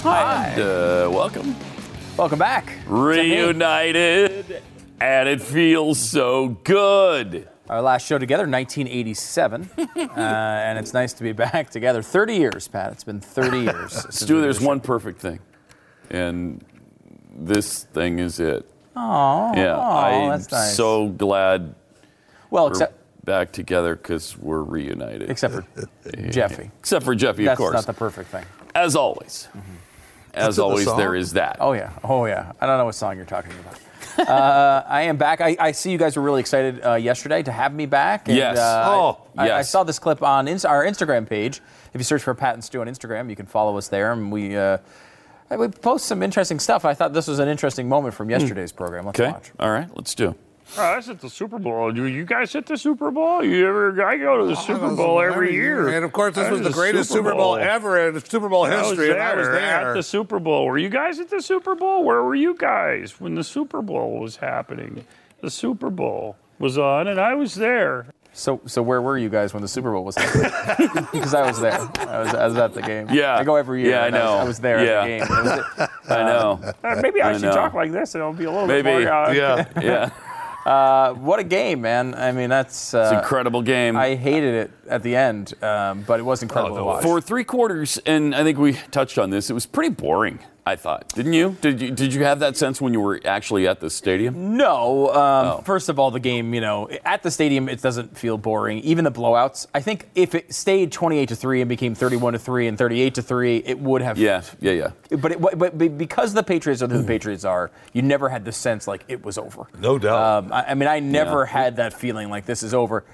Hi. And welcome. Welcome back. Reunited, and it feels so good. Our last show together, 1987, and it's nice to be back together. 30 years, Pat. It's been 30 years. Stu, there's one perfect thing, and this thing is it. Oh, yeah. I'm that's nice. So glad. Well, except. Back together because we're reunited. Except for Jeffy. Except for Jeffy, of course. That's not the perfect thing. As always. Mm-hmm. As always, there is that. Oh, yeah. Oh, yeah. I don't know what song you're talking about. I am back. I see you guys were really excited yesterday to have me back. And, yes. I saw this clip on our Instagram page. If you search for Pat and Stu on Instagram, you can follow us there. And we post some interesting stuff. I thought this was an interesting moment from yesterday's program. Let's watch. All right. Let's do it. Oh, I was at the Super Bowl. Do you guys hit the Super Bowl? I go to the Super Bowl every year. And, of course, this was the greatest Super Bowl ever in Super Bowl history, and I was there. At the Super Bowl. Were you guys at the Super Bowl? Where were you guys when the Super Bowl was happening? The Super Bowl was on, and I was there. So where were you guys when the Super Bowl was happening? Because I was there. I was at the game. Yeah. I go every year. Yeah, I know. I was there at the game. I know. Maybe I should talk like this, and it'll be a little bit more... Yeah. What a game, man. I mean, it's an incredible game. I hated it at the end, but it was incredible to watch. For three quarters, and I think we touched on this, it was pretty boring, I thought. Didn't you? Did you have that sense when you were actually at the stadium? No. First of all, the game, at the stadium, it doesn't feel boring. Even the blowouts. I think if it stayed 28-3 and became 31-3 and 38-3, it would have. Yeah. But because the Patriots are who the Patriots are, you never had the sense like it was over. No doubt. I never had that feeling like this is over.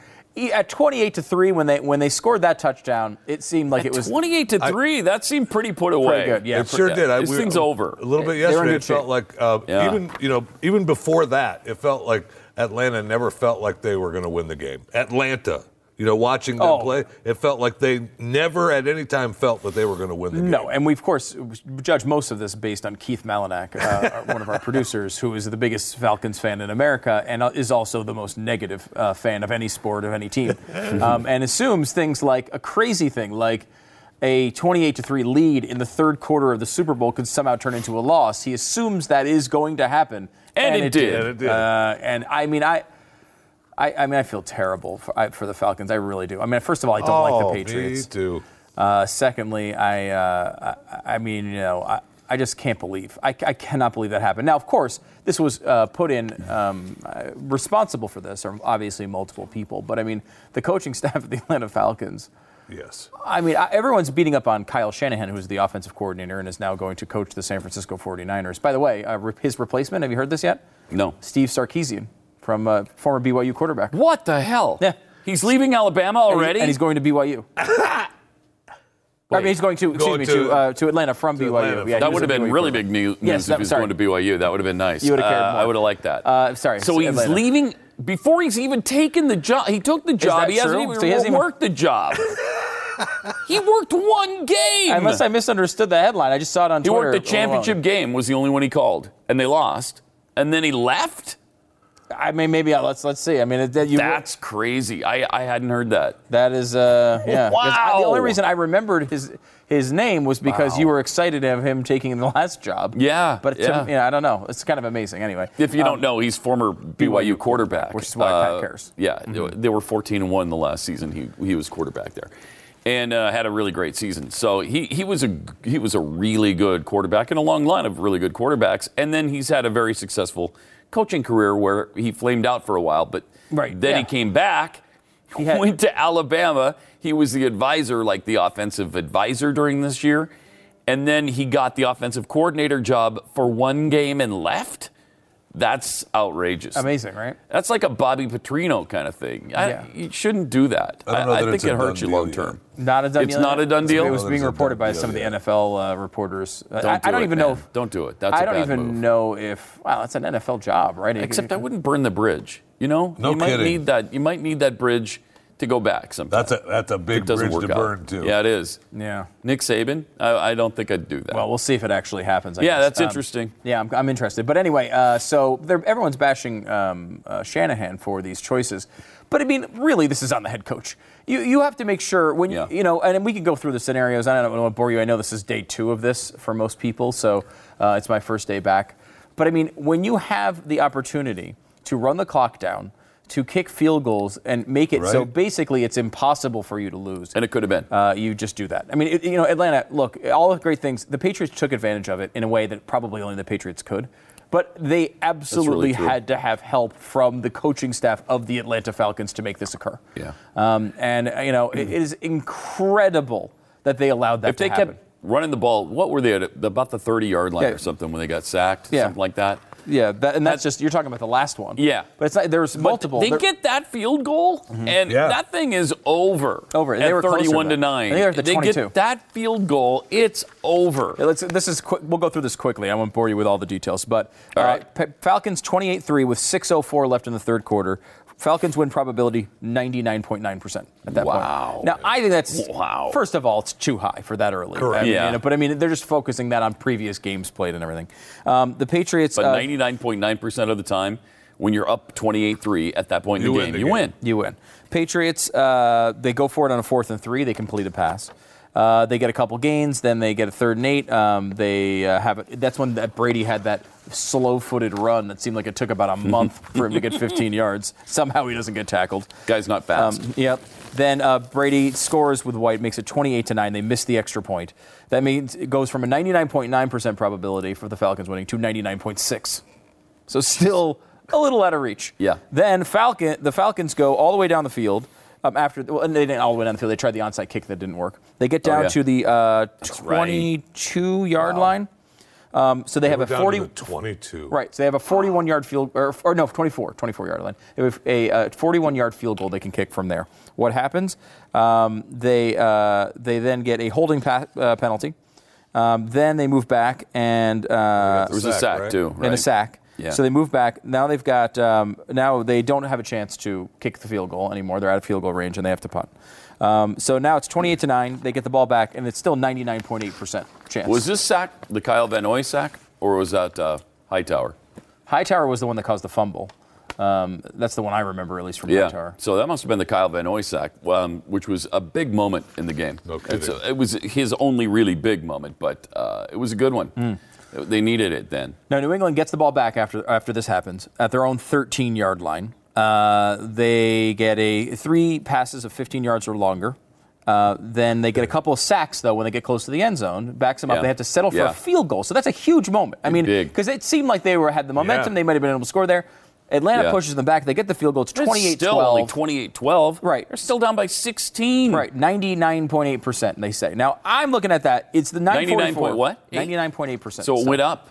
At 28-3, when they scored that touchdown, it seemed like it was 28-3. That seemed pretty put away. Pretty good, yeah. It sure did. This thing's over. A little bit yesterday, it felt like even before that, it felt like Atlanta never felt like they were going to win the game. Atlanta. Watching them play, it felt like they never at any time felt that they were going to win the game. No, and we, of course, judge most of this based on Keith Malinak, one of our producers, who is the biggest Falcons fan in America and is also the most negative fan of any sport, of any team, and assumes things like a crazy thing, like a 28-3 lead in the third quarter of the Super Bowl could somehow turn into a loss. He assumes that is going to happen. And it did. And it did. I feel terrible for the Falcons. I really do. I mean, first of all, I don't like the Patriots. Me too. Secondly, I just can't believe. I cannot believe that happened. Now, of course, this was put in responsible for this, or obviously multiple people. But, I mean, the coaching staff at the Atlanta Falcons. Yes. I mean, everyone's beating up on Kyle Shanahan, who is the offensive coordinator and is now going to coach the San Francisco 49ers. By the way, his replacement, have you heard this yet? No. Steve Sarkisian. From a former BYU quarterback. What the hell? Yeah. He's leaving Alabama already? And he's going to BYU. He's going to Atlanta from BYU. Yeah, that would have been really big news if he was going to BYU. That would have been nice. You would have cared more. I would have liked that. So he's Atlanta. Leaving before he's even taken the job. He took the job. He hasn't even worked the job. He worked one game. Unless I misunderstood the headline. I just saw it on Twitter. He worked the championship game was the only one he called, and they lost. And then he left? I mean, maybe let's see. I mean, that's crazy. I hadn't heard that. That is, yeah. Wow. The only reason I remembered his name was because you were excited to have him taking the last job. Yeah. But I don't know. It's kind of amazing. Anyway, if you don't know, he's former BYU quarterback, which is why Pat cares. Yeah, mm-hmm. They were 14-1 the last season he was quarterback there, and had a really great season. So he was a really good quarterback in a long line of really good quarterbacks, and then he's had a very successful coaching career where he flamed out for a while, but he came back, went to Alabama. He was the advisor, like the offensive advisor during this year, and then he got the offensive coordinator job for one game and left. That's outrageous. Amazing, right? That's like a Bobby Petrino kind of thing. You shouldn't do that. I think it hurts you long term. Not a done deal. It's not a done deal. It was being reported by some of the NFL reporters. Don't do it. That's a bad move. I don't even know if. Wow, that's an NFL job, right? Except I wouldn't burn the bridge. You know, no kidding. You might need that bridge to go back sometime. That's a big bridge to burn too. Yeah, it is. Yeah. Nick Saban, I don't think I'd do that. Well, we'll see if it actually happens. I guess. That's interesting. Yeah, I'm interested. But anyway, so everyone's bashing Shanahan for these choices. But I mean, really, this is on the head coach. You have to make sure when you know, and we can go through the scenarios. I don't want to bore you. I know this is day 2 of this for most people, so it's my first day back. But I mean, when you have the opportunity to run the clock down, to kick field goals and make it so basically it's impossible for you to lose. And it could have been. You just do that. I mean, Atlanta, look, all the great things. The Patriots took advantage of it in a way that probably only the Patriots could. But they absolutely had to have help from the coaching staff of the Atlanta Falcons to make this occur. Yeah. It is incredible that they allowed that to happen. If they kept running the ball, what were they at? About the 30-yard line or something when they got sacked, something like that. Yeah, that's just, you're talking about the last one. Yeah. But it's not, there's multiple. They get that field goal, and that thing is over. Over. They were 31-9. They were at the 22. They get that field goal, it's over. Yeah, we'll go through this quickly. I won't bore you with all the details. But all right. Falcons 28-3 with 6:04 left in the third quarter. Falcons win probability 99.9% at that point. Now, I think that's, first of all, it's too high for that early. Correct. They're just focusing that on previous games played and everything. The Patriots. But 99.9% of the time, when you're up 28-3 at that point in the game, you win. You win. Patriots, they go for it on a 4th and 3. They complete a pass. They get a couple gains. Then they get a 3rd and 8. That's when that Brady had that slow-footed run that seemed like it took about a month for him to get 15 yards. Somehow he doesn't get tackled. Guy's not fast. Then Brady scores with White, makes it 28-9. They miss the extra point. That means it goes from a 99.9% probability for the Falcons winning to 99.6. So still a little out of reach. Yeah. Then the Falcons go all the way down the field. And they didn't all the way down the field. They tried the onside kick that didn't work. They get down to the 22-yard line. So they have a 22. Right. So they have a 41-yard field, 24-yard line. They have a 41-yard field goal they can kick from there. What happens? They then get a holding penalty. Then they move back and there was a sack too. Right? And a sack. Yeah. So they move back. Now they've got. Now they don't have a chance to kick the field goal anymore. They're out of field goal range and they have to punt. So now it's 28-9. They get the ball back and it's still 99.8% chance. Was this sack the Kyle Van Noy sack or was that Hightower? Hightower was the one that caused the fumble. That's the one I remember at least from Hightower. So that must have been the Kyle Van Noy sack, which was a big moment in the game. Okay. It was his only really big moment, but it was a good one. Mm. They needed it then. Now, New England gets the ball back after this happens at their own 13-yard line. They get a 3 passes of 15 yards or longer. Then they get a couple of sacks, though, when they get close to the end zone. Backs them up. They have to settle for a field goal. So that's a huge moment. I mean, because it seemed like they had the momentum. They might have been able to score there. Atlanta pushes them back. They get the field goal. It's 28-12. It's still only 28-12. Right. They're still down by 16. Right. 99.8%, they say. Now, I'm looking at that. It's the 99.8%. So it went up.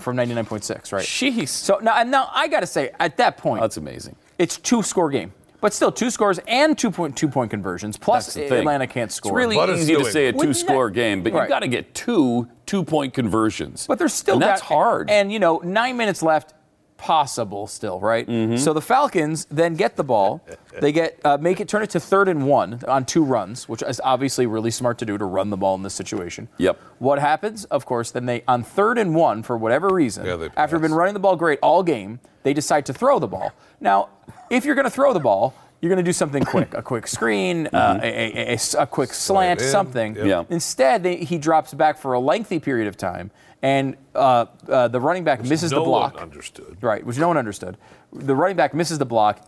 From 99.6, right? Jeez. So, now I got to say, at that point. That's amazing. It's 2-score game. But still, two scores and two-point conversions, plus Atlanta can't score. It's really easy to say a two-score game, but you've got to get two-point conversions. But there's still that's hard. And, 9 minutes left, possible still, right? Mm-hmm. So the Falcons then get the ball. They get make it turn it to 3rd and 1 on 2 runs, which is obviously really smart to do, to run the ball in this situation. Yep. What happens? Of course, then they, on 3rd and 1, for whatever reason, after been running the ball great all game, they decide to throw the ball. Now, if you're going to throw the ball, you're going to do something quick, a quick screen, a quick slant, something. Yep. Yeah. Instead, he drops back for a lengthy period of time, and the running back misses the block. No one understood. Right, which no one understood. The running back misses the block,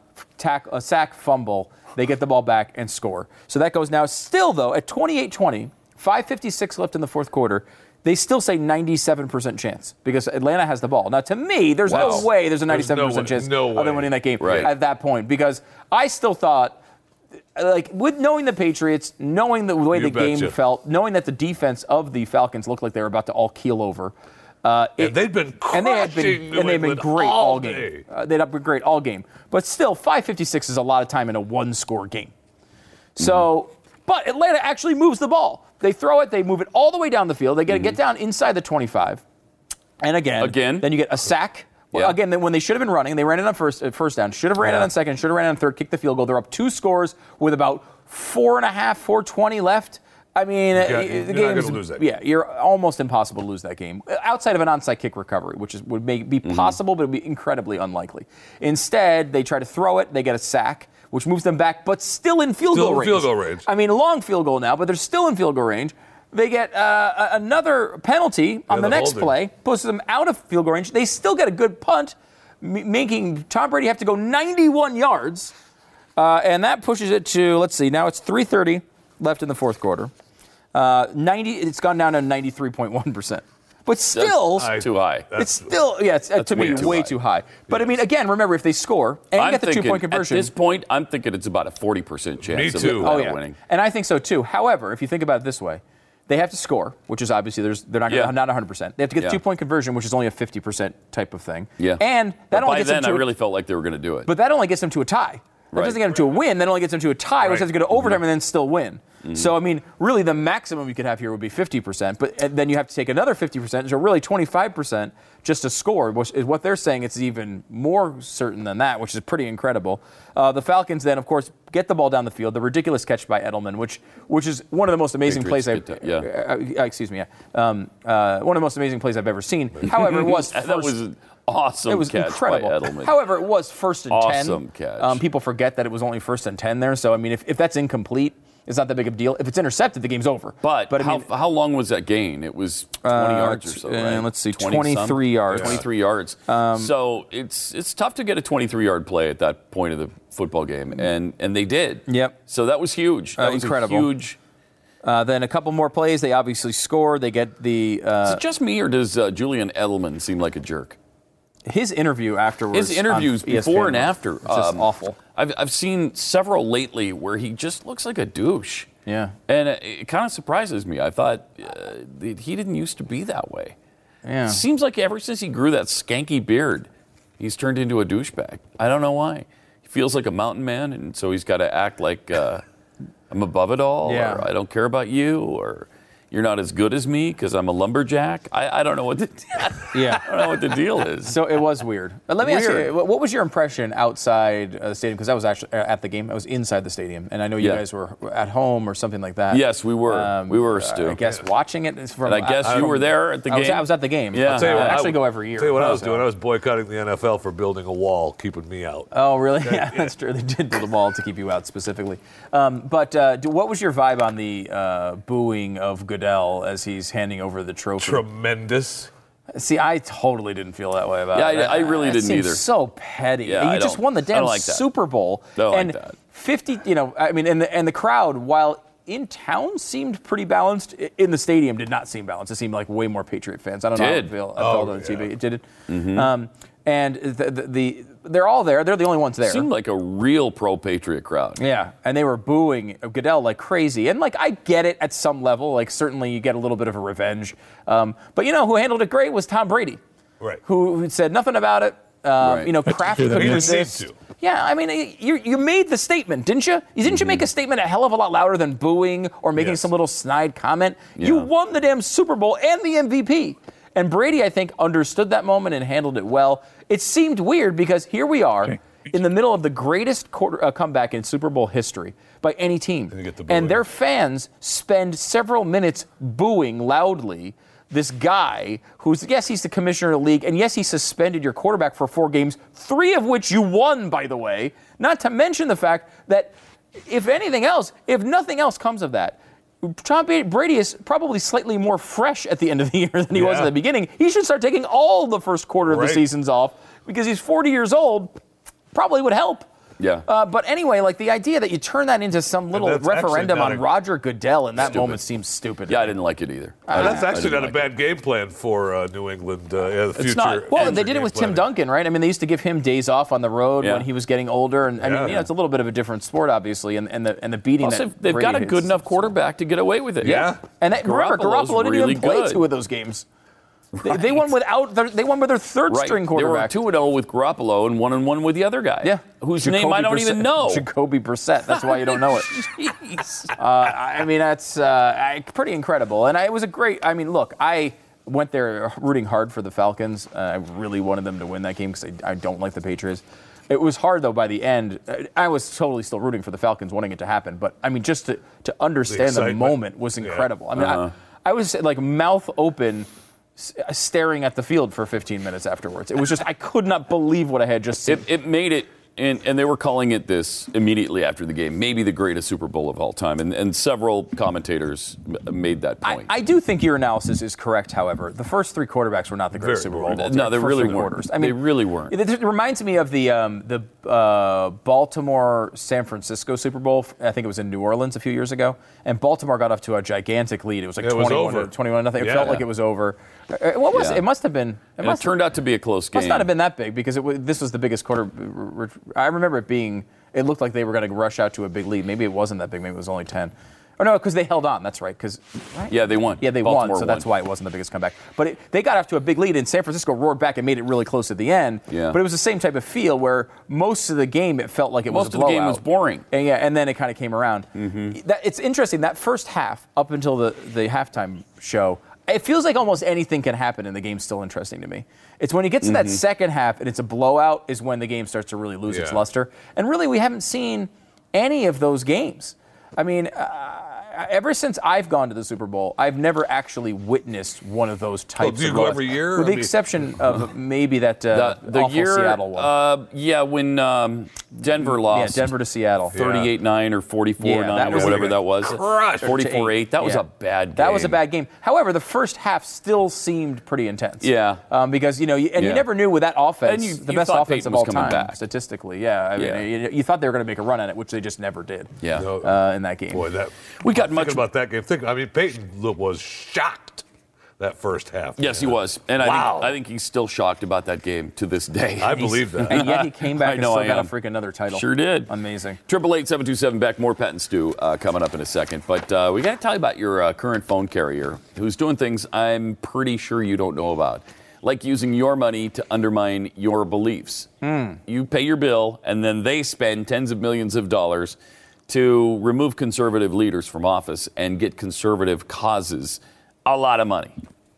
a sack, fumble. They get the ball back and score. So that goes now. Still, though, at 28-20, 5:56 left in the fourth quarter, they still say 97% chance because Atlanta has the ball. Now, to me, there's no way there's a 97% chance of them winning that game at that point, because I still thought, like, with knowing the Patriots, knowing the way the game felt, knowing that the defense of the Falcons looked like they were about to all keel over. And they've been crushing New England great all game. They've been great all game. But still, 5:56 is a lot of time in a one-score game. So, but Atlanta actually moves the ball. They throw it. They move it all the way down the field. They get down inside the 25. And again, then you get a sack. Yeah. Well, again, when they should have been running, they ran it on first down, should have ran it on second, should have ran it on third, kicked the field goal. They're up 2 scores with about 4:20 left. I mean, the game is lose that. Yeah, you're almost impossible to lose that game outside of an onside kick recovery, which would be possible, but it would be incredibly unlikely. Instead, they try to throw it. They get a sack, which moves them back, but still in field goal range. I mean, a long field goal now, but they're still in field goal range. They get another penalty on the next play, pushes them out of field goal range. They still get a good punt, making Tom Brady have to go 91 yards, and that pushes it to, let's see, now it's 3:30 left in the fourth quarter. It's gone down to 93.1%. But still, that's too high. It's still, to me, way too high. But, I mean, again, remember, if they score and you get the two-point conversion. At this point, I'm thinking it's about a 40% chance of winning. And I think so, too. However, if you think about it this way, they have to score, which is obviously they're not not 100%. They have to get the two-point conversion, which is only a 50% type of thing. Yeah. And that only gets them to, I really felt like they were going to do it. But that only gets them to a tie. That doesn't get them to a win. That only gets them to a tie, which has to go to overtime and then still win. Mm-hmm. So, I mean, really the maximum you could have here would be 50%, but then you have to take another 50%, so really 25% just to score, which is what they're saying. It's even more certain than that, which is pretty incredible. The Falcons then, of course, get the ball down the field, the ridiculous catch by Edelman, which is one of the most amazing plays I've ever seen. However, it was first. That was awesome. It was catch incredible. By Edelman. However, it was 1st and 10. Awesome catch. People forget that it was only 1st and 10 there, so, I mean, if that's incomplete, it's not that big of a deal. If it's intercepted, the game's over. But how long was that gain? It was 20 yards or so, right? Let's see, 23 yards. 23 yards. So it's tough to get a 23-yard play at that point of the football game, and they did. Yep. So that was huge. That was incredible. Huge. Then a couple more plays. They obviously score. They get the – Is it just me, or does Julian Edelman seem like a jerk? His interview afterwards. His interviews before ESPN and after. It's just awful. I've seen several lately where he just looks like a douche. Yeah. And it kind of surprises me. I thought he didn't used to be that way. Yeah. It seems like ever since he grew that skanky beard, he's turned into a douchebag. I don't know why. He feels like a mountain man, and so he's got to act like I'm above it all, or I don't care about you, or... You're not as good as me because I'm a lumberjack. I don't know what the I don't know what the deal is. So it was weird. But let me ask you, what was your impression outside the stadium? Because I was actually at the game. I was inside the stadium, and I know you guys were at home or something like that. Yes, we were. We were, Stu. I guess watching it. I guess you were there at the game. I was at the game. Yeah. I'll tell you what, I actually go every year. Tell you what I was doing. I was boycotting the NFL for building a wall, keeping me out. Oh, really? Yeah, that's true. They did build a wall to keep you out specifically. But what was your vibe on the booing of good? As he's handing over the trophy. Tremendous. See, I totally didn't feel that way about it. Yeah, I really didn't either. It's so petty. Yeah, you just won the damn Super Bowl. And 50, and the crowd, while in town seemed pretty balanced, in the stadium did not seem balanced. It seemed like way more Patriot fans. I don't know how it felt on the TV. It didn't. Mm-hmm. And they're all there. They're the only ones there. Seemed like a real pro-Patriot crowd. Yeah, and they were booing Goodell like crazy. And, I get it at some level. Certainly you get a little bit of a revenge. But, who handled it great was Tom Brady. Right. Who said nothing about it. Kraft couldn't resist. Yeah, I mean, you made the statement, didn't you? Didn't you make a statement a hell of a lot louder than booing or making some little snide comment? Yeah. You won the damn Super Bowl and the MVP. And Brady, I think, understood that moment and handled it well. It seemed weird because here we are in the middle of the greatest comeback in Super Bowl history by any team. And their fans spend several minutes booing loudly this guy who's, yes, he's the commissioner of the league, and yes, he suspended your quarterback for 4 games, 3 of which you won, by the way, not to mention the fact that if anything else, if nothing else comes of that, Tom Brady is probably slightly more fresh at the end of the year than he was at the beginning. He should start taking all the first quarter of the seasons off because he's 40 years old. Probably would help. Yeah. But anyway, like the idea that you turn that into some little referendum on Roger Goodell in that moment seems stupid. Yeah, I didn't like it either. That's actually not a bad game plan for New England in the future. It's not. Well, they did it with Tim Duncan, right? I mean, they used to give him days off on the road when he was getting older, and I mean, you know, it's a little bit of a different sport, obviously, and the beating. Also, they've got a good enough quarterback to get away with it. Yeah. And remember, Garoppolo didn't even play 2 of those games. Right. They won without. They won with their third-string quarterback. They were 2-0 with Garoppolo and 1-1 with the other guy. Yeah, whose name I don't even know. Jacoby Brissett. That's why you don't know it. Jeez. I mean, that's pretty incredible. And it was a great. I mean, look, I went there rooting hard for the Falcons. I really wanted them to win that game because I don't like the Patriots. It was hard, though, by the end. I was totally still rooting for the Falcons, wanting it to happen. But I mean, just to understand the moment was incredible. Yeah. I mean, I was like mouth open, staring at the field for 15 minutes afterwards. It was just, I could not believe what I had just seen. It made it, and they were calling it this immediately after the game, maybe the greatest Super Bowl of all time, and several commentators made that point. I do think your analysis is correct, however. The first 3 quarterbacks were not the greatest Super Bowl of all time. No, they really weren't. I mean, they really weren't. It reminds me of the Baltimore-San Francisco Super Bowl. I think it was in New Orleans a few years ago, and Baltimore got off to a gigantic lead. It was like 21-0. It felt like it was over. What was it? It must have been. It turned out to be a close game. Must not have been that big because this was the biggest quarter. I remember it being. It looked like they were going to rush out to a big lead. Maybe it wasn't that big. Maybe it was only 10. Or no, because they held on. That's right. Yeah, they won. Yeah, they Baltimore won. So that's why it wasn't the biggest comeback. But they got off to a big lead, and San Francisco roared back and made it really close at the end. Yeah. But it was the same type of feel where most of the game it felt like it was a blowout. Most of the game was boring. And and then it kind of came around. Mm-hmm. It's interesting that first half up until the halftime show. It feels like almost anything can happen, and the game's still interesting to me. It's when you get to that second half and it's a blowout is when the game starts to really lose its luster. And really, we haven't seen any of those games. I mean, ever since I've gone to the Super Bowl, I've never actually witnessed one of those types of go every year? With the exception of maybe that awful Seattle one. When Denver lost. Yeah, Denver to Seattle. 38-9 or 44-9 or whatever that was. Crushed. 44-8. That was a bad game. That was a bad game. However, the first half still seemed pretty intense. Yeah. Because, you know, you never knew with that offense, the best offense of all time. Back. Statistically, I mean, you thought they were going to make a run at it, which they just never did in that game. Boy, we got much about that game. Peyton was shocked that first half. Yes, he was. And I think he's still shocked about that game to this day. I believe that. And yet he came back and still got a freaking another title. Sure did. Amazing. 888-727-BECK. More Pat and Stu coming up in a second. But we got to tell you about your current phone carrier who's doing things I'm pretty sure you don't know about, like using your money to undermine your beliefs. You pay your bill, and then they spend tens of millions of dollars to remove conservative leaders from office and get conservative causes a lot of money.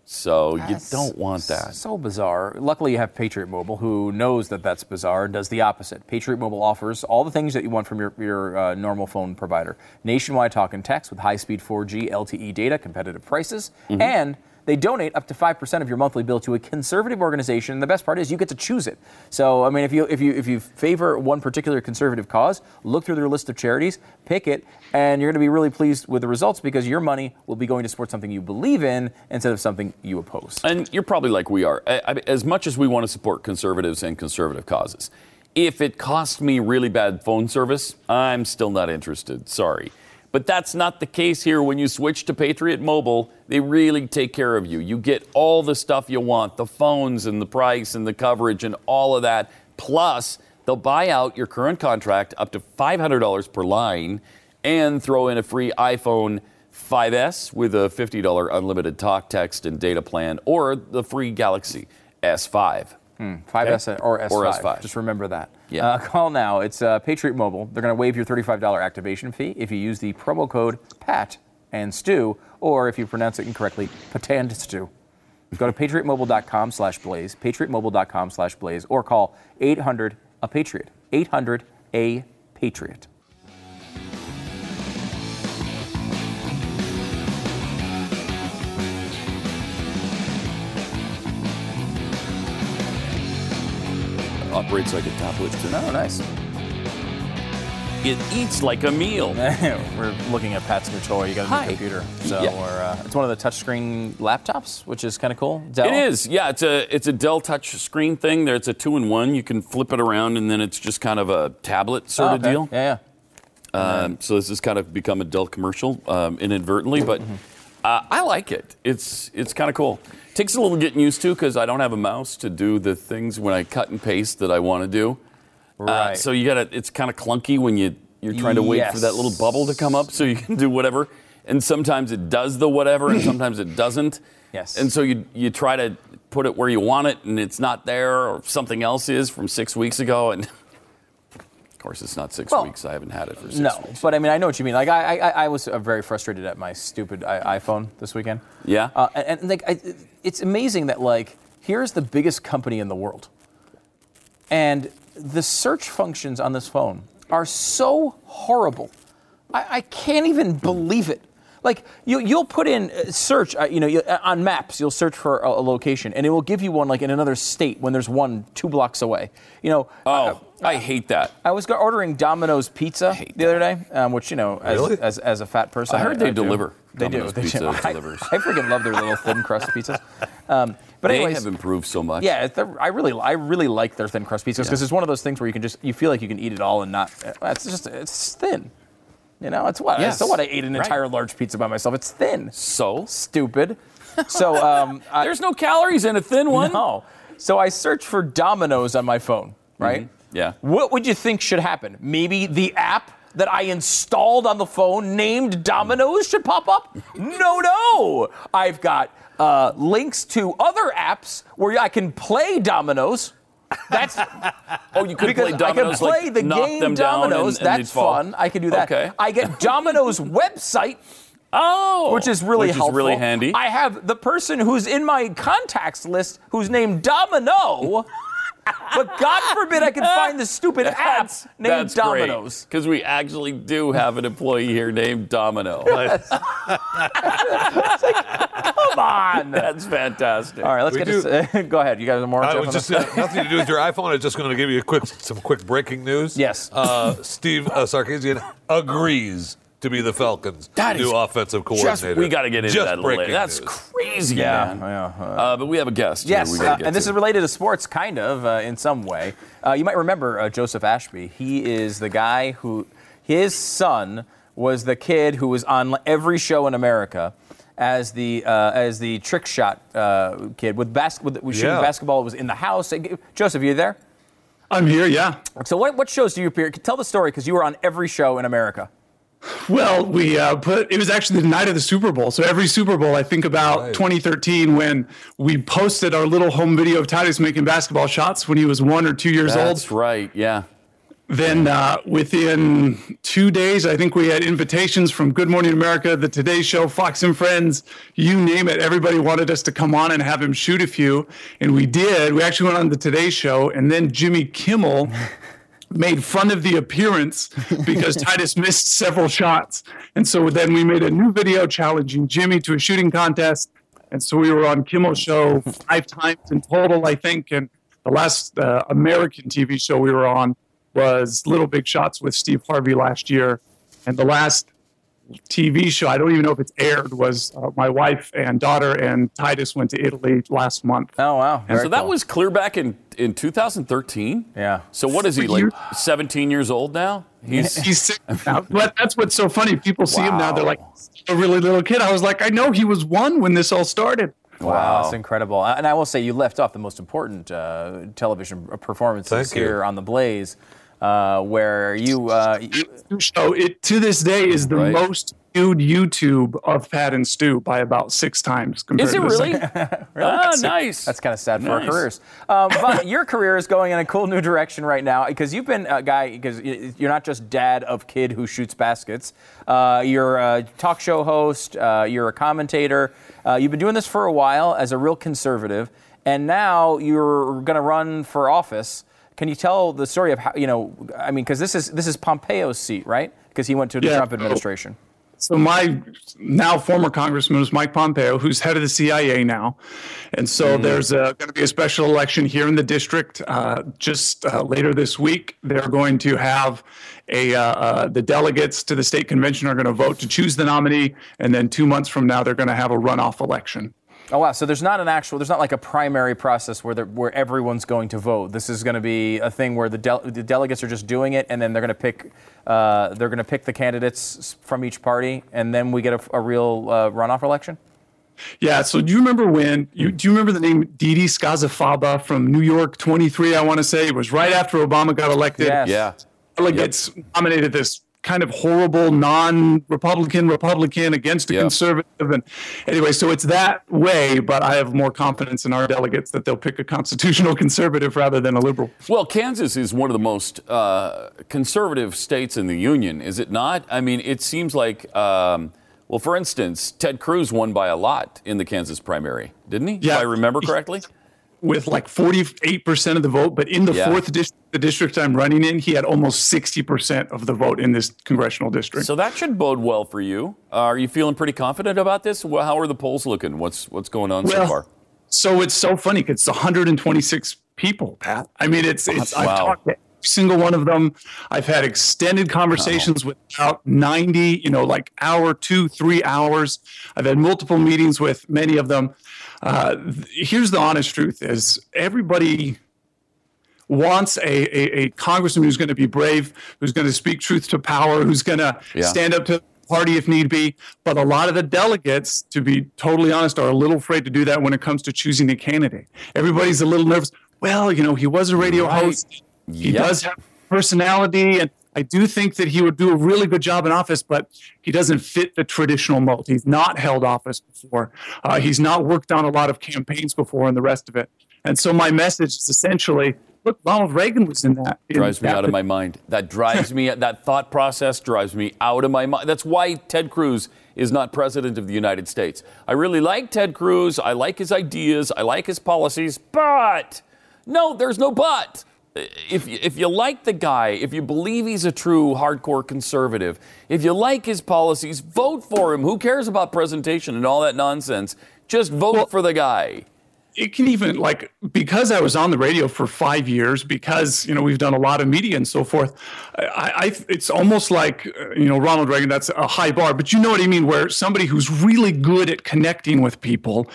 So you don't want that. So bizarre. Luckily, you have Patriot Mobile, who knows that that's bizarre and does the opposite. Patriot Mobile offers all the things that you want from your normal phone provider. Nationwide talk and text with high-speed 4G LTE data, competitive prices, and they donate up to 5% of your monthly bill to a conservative organization. And the best part is you get to choose it. So, I mean, if you favor one particular conservative cause, look through their list of charities, pick it, and you're going to be really pleased with the results because your money will be going to support something you believe in instead of something you oppose. And you're probably like we are. As much as we want to support conservatives and conservative causes, if it costs me really bad phone service, I'm still not interested. Sorry. But that's not the case here. When you switch to Patriot Mobile, they really take care of you. You get all the stuff you want, the phones and the price and the coverage and all of that. Plus, they'll buy out your current contract up to $500 per line and throw in a free iPhone 5S with a $50 unlimited talk, text, and data plan or the free Galaxy S5. 5S or S5. Just remember that. Yeah. Call now. It's Patriot Mobile. They're going to waive your $35 activation fee if you use the promo code PAT and Stu, or if you pronounce it incorrectly, Pat and Stu. Go to patriotmobile.com/blaze, patriotmobile.com/blaze, or call 800-A-PATRIOT, 800-A-PATRIOT. Operates like a top witch too. Oh, nice. It eats like a meal. We're looking at Pat's new toy. You got a new computer. So yeah. It's one of the touchscreen laptops, which is kind of cool. Dell. It is. Yeah, it's a Dell touchscreen thing. There, it's a 2-in-1. You can flip it around, and then it's just kind of a tablet sort of deal. Yeah, yeah. So this has kind of become a Dell commercial inadvertently, but I like it. It's kind of cool. Takes a little getting used to because I don't have a mouse to do the things when I cut and paste that I want to do. Right. So you gotta. It's kind of clunky when you're trying to wait for that little bubble to come up so you can do whatever. And sometimes it does the whatever, and sometimes it doesn't. Yes. And so you try to put it where you want it, and it's not there, or something else is from 6 weeks ago. And of course, it's not six weeks. I haven't had it for six weeks. But I mean, I know what you mean. Like I was very frustrated at my stupid iPhone this weekend. Yeah. And like, it's amazing that like here's the biggest company in the world, and the search functions on this phone are so horrible. I can't even believe it. Like, you'll put in search, on maps, you'll search for a location, and it will give you one, like, in another state when there's one 2 blocks away. I hate that. I was ordering Domino's Pizza the other day, which, really? as a fat person. I heard they deliver. Domino's Pizza delivers. I freaking love their little thin crust pizzas. But anyways, they have improved so much. Yeah, I really like their thin crust pizzas because it's one of those things where you can just you feel like you can eat it all and not. It's thin. It's what. Yes. So what? I ate an entire large pizza by myself. It's thin. So stupid. So there's no calories in a thin one. No. So I searched for Domino's on my phone. Right. Mm-hmm. Yeah. What would you think should happen? Maybe the app that I installed on the phone named Domino's should pop up? No. I've got links to other apps where I can play Domino's. That's you could play Domino's. I can play the game Domino's. That's fun. I can do that. Okay. I get Domino's website. Which is helpful. Really handy. I have the person who's in my contacts list who's named Domino. But God forbid I can find the stupid apps named Domino's. Because we actually do have an employee here named Domino. Yes. It's like, come on. That's fantastic. All right, go ahead. You guys have more? Jeff, nothing to do with your iPhone. I'm just going to give you some quick breaking news. Yes. Steve Sarkisian agrees to be the Falcons' new offensive coordinator. We got to get into that a little later. That's crazy, man. Yeah. But we have a guest. Yes, and this is related to sports, kind of, in some way. You might remember Joseph Ashby. He is the guy who, his son was the kid who was on every show in America as the trick shot kid with shooting basketball. It was in the house. Joseph, are you there? I'm here. Yeah. So what shows do you appear? Tell the story because you were on every show in America. Well, we it was actually the night of the Super Bowl. So every Super Bowl, I think about 2013 when we posted our little home video of Titus making basketball shots when he was 1 or 2 years old. That's right, yeah. Then within 2 days, I think we had invitations from Good Morning America, The Today Show, Fox and Friends, you name it. Everybody wanted us to come on and have him shoot a few, and we did. We actually went on The Today Show, and then Jimmy Kimmel made fun of the appearance because Titus missed several shots. And so then we made a new video challenging Jimmy to a shooting contest. And so we were on Kimmel's show 5 times in total, I think. And the last American TV show we were on was Little Big Shots with Steve Harvey last year. And the last TV show, I don't even know if it's aired, was my wife and daughter and Titus went to Italy last month. Oh, wow. And so that was clear back in 2013? Yeah. So what is he, like 17 years old now? He's 6 now. But that's what's so funny. People see him now, they're like, a really little kid. I was like, I know he was 1 when this all started. Wow, that's incredible. And I will say you left off the most important television performances here on The Blaze. where you show it to this day is the right. most viewed YouTube of Pat and Stu by about 6 times. Is it really? Really? Oh, nice. That's kind of sad for our careers. But your career is going in a cool new direction right now because you've been a guy, because you're not just dad of kid who shoots baskets. You're a talk show host. You're a commentator. You've been doing this for a while as a real conservative, and now you're going to run for office. Can you tell the story of how, I mean, because this is Pompeo's seat, right? Because he went to the Trump administration. So my now former congressman was Mike Pompeo, who's head of the CIA now. And so there's going to be a special election here in the district just later this week. They're going to have the delegates to the state convention are going to vote to choose the nominee. And then 2 months from now, they're going to have a runoff election. Oh, wow. So there's not like a primary process where everyone's going to vote. This is going to be a thing where the delegates are just doing it, and then they're going to pick the candidates from each party, and then we get a real runoff election? Yeah. So do you remember the name Didi Scazafaba from New York 23, I want to say? It was right after Obama got elected. Yes. Yeah. Delegates nominated this kind of horrible Republican against a conservative. And anyway, so it's that way, but I have more confidence in our delegates that they'll pick a constitutional conservative rather than a liberal. Well, Kansas is one of the most conservative states in the union, is it not? I mean, it seems like, for instance, Ted Cruz won by a lot in the Kansas primary, didn't he? Yeah. If I remember correctly. With like 48% of the vote, but in the 4th district, the district I'm running in, he had almost 60% of the vote in this congressional district. So that should bode well for you. Are you feeling pretty confident about this? Well, how are the polls looking? What's going on so far? So it's so funny because it's 126 people, Pat. I mean, it's I've talked to every single one of them. I've had extended conversations with about 90, 3 hours. I've had multiple meetings with many of them. Here's the honest truth is everybody wants a congressman who's going to be brave, who's going to speak truth to power, who's going to stand up to the party if need be. But a lot of the delegates, to be totally honest, are a little afraid to do that when it comes to choosing a candidate. Everybody's a little nervous. Well, he was a radio host. He does have personality, and I do think that he would do a really good job in office, but he doesn't fit the traditional mold. He's not held office before. He's not worked on a lot of campaigns before and the rest of it. And so my message is essentially, look, Ronald Reagan was in that. Drives me out of my mind. That thought process drives me out of my mind. That's why Ted Cruz is not president of the United States. I really like Ted Cruz. I like his ideas. I like his policies. But, no, there's no but. If you like the guy, if you believe he's a true hardcore conservative, if you like his policies, vote for him. Who cares about presentation and all that nonsense? Just vote for the guy. It can even, because I was on the radio for 5 years, because, we've done a lot of media and so forth, it's almost like, Ronald Reagan, that's a high bar. But you know what I mean, where somebody who's really good at connecting with people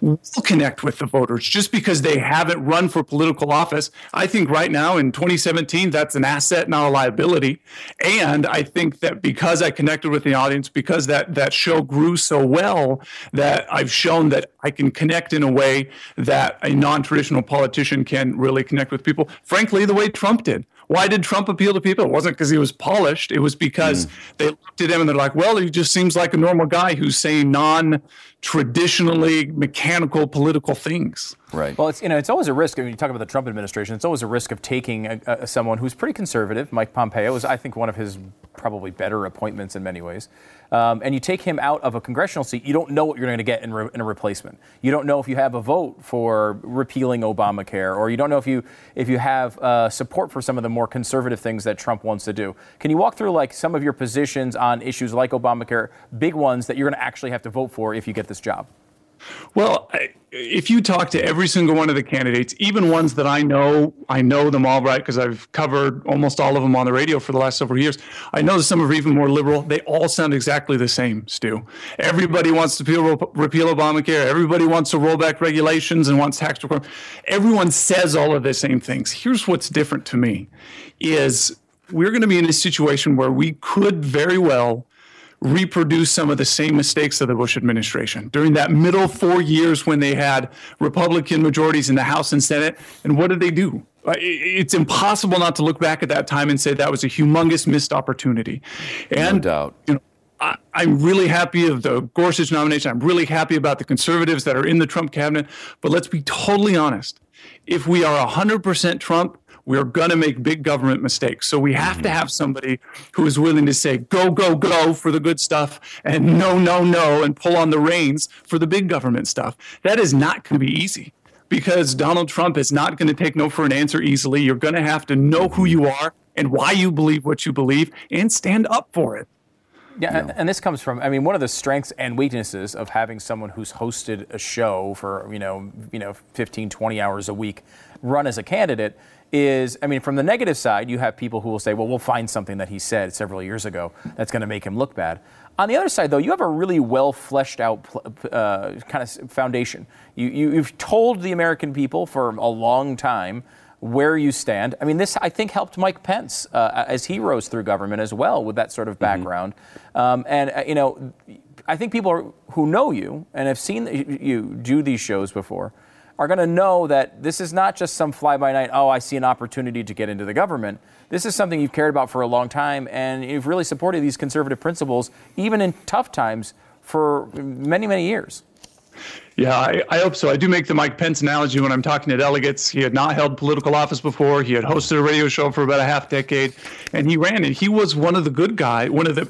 will connect with the voters just because they haven't run for political office. I think right now in 2017, that's an asset, not a liability. And I think that because I connected with the audience, because that show grew so well, that I've shown that I can connect in a way that a non-traditional politician can really connect with people. Frankly, the way Trump did. Why did Trump appeal to people? It wasn't because he was polished. It was because they looked at him and they're like, well, he just seems like a normal guy who's saying non-traditionally mechanical political things. Right. Well, it's it's always a risk. I mean, you talk about the Trump administration. It's always a risk of taking someone who's pretty conservative. Mike Pompeo is, I think, one of his probably better appointments in many ways. And you take him out of a congressional seat. You don't know what you're going to get in a replacement. You don't know if you have a vote for repealing Obamacare, or you don't know if you have support for some of the more conservative things that Trump wants to do. Can you walk through some of your positions on issues like Obamacare, big ones that you're going to actually have to vote for if you get this job? Well, if you talk to every single one of the candidates, even ones that I know them all right because I've covered almost all of them on the radio for the last several years. I know that some are even more liberal. They all sound exactly the same, Stu. Everybody wants to repeal Obamacare. Everybody wants to roll back regulations and wants tax reform. Everyone says all of the same things. Here's what's different to me is we're going to be in a situation where we could very well reproduce some of the same mistakes of the Bush administration during that middle 4 years when they had Republican majorities in the House and Senate. And what did they do? It's impossible not to look back at that time and say that was a humongous missed opportunity. And, no doubt. You know, I'm really happy of the Gorsuch nomination. I'm really happy about the conservatives that are in the Trump cabinet. But let's be totally honest. If we are 100% Trump, we're going to make big government mistakes. So we have to have somebody who is willing to say, go, go, go for the good stuff and no, no, no, and pull on the reins for the big government stuff. That is not going to be easy because Donald Trump is not going to take no for an answer easily. You're going to have to know who you are and why you believe what you believe and stand up for it. Yeah, no. And this comes from, I mean, one of the strengths and weaknesses of having someone who's hosted a show for, 15, 20 hours a week run as a candidate is, I mean, from the negative side, you have people who will say, well, we'll find something that he said several years ago that's going to make him look bad. On the other side, though, you have a really well fleshed out kind of foundation. You've told the American people for a long time where you stand. I mean, this, I think, helped Mike Pence as he rose through government as well with that sort of background. I think people who know you and have seen you do these shows before are going to know that this is not just some fly-by-night, oh, I see an opportunity to get into the government. This is something you've cared about for a long time, and you've really supported these conservative principles, even in tough times, for many, many years. Yeah, I hope so. I do make the Mike Pence analogy when I'm talking to delegates. He had not held political office before. He had hosted a radio show for about a half decade, and he ran it. He was one of the good guys. There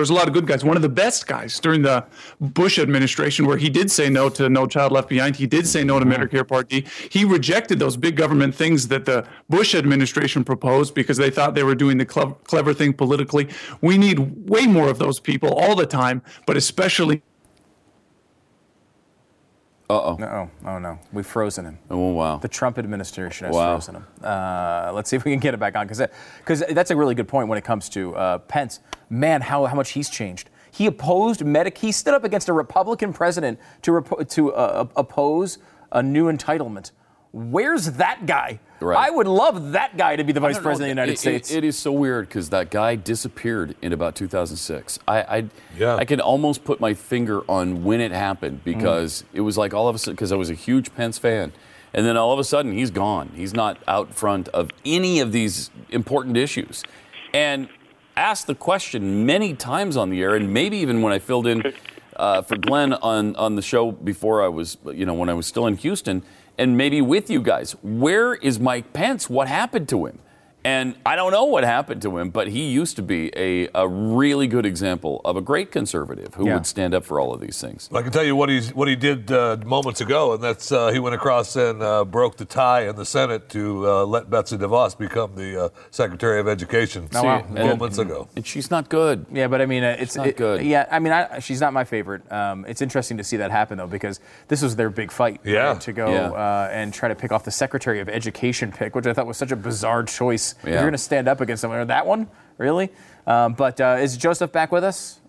was a lot of good guys. One of the best guys during the Bush administration, where he did say no to No Child Left Behind. He did say no to Medicare Part D. He rejected those big government things that the Bush administration proposed because they thought they were doing the clever thing politically. We need way more of those people all the time, but especially. Oh, no. We've frozen him. Oh, wow. The Trump administration has frozen him. Let's see if we can get it back on, because that's a really good point when it comes to Pence. Man, how much he's changed. He opposed He stood up against a Republican president to oppose a new entitlement. Where's that guy? Right. I would love that guy to be the vice president of the United States. It is so weird because that guy disappeared in about 2006. I can almost put my finger on when it happened because it was like all of a sudden, because I was a huge Pence fan. And then all of a sudden he's gone. He's not out front of any of these important issues. And asked the question many times on the air, and maybe even when I filled in for Glenn on the show before I was, when I was still in Houston. And maybe with you guys, where is Mike Pence? What happened to him? And I don't know what happened to him, but he used to be a really good example of a great conservative who would stand up for all of these things. Well, I can tell you what he did moments ago, and that's he went across and broke the tie in the Senate to let Betsy DeVos become the Secretary of Education moments ago. And she's not good. Yeah, but I mean, it's not good. Yeah, I mean, she's not my favorite. It's interesting to see that happen though, because this was their big fight to go and try to pick off the Secretary of Education pick, which I thought was such a bizarre choice. Yeah. You're going to stand up against someone. Or that one? Really? But is Joseph back with us?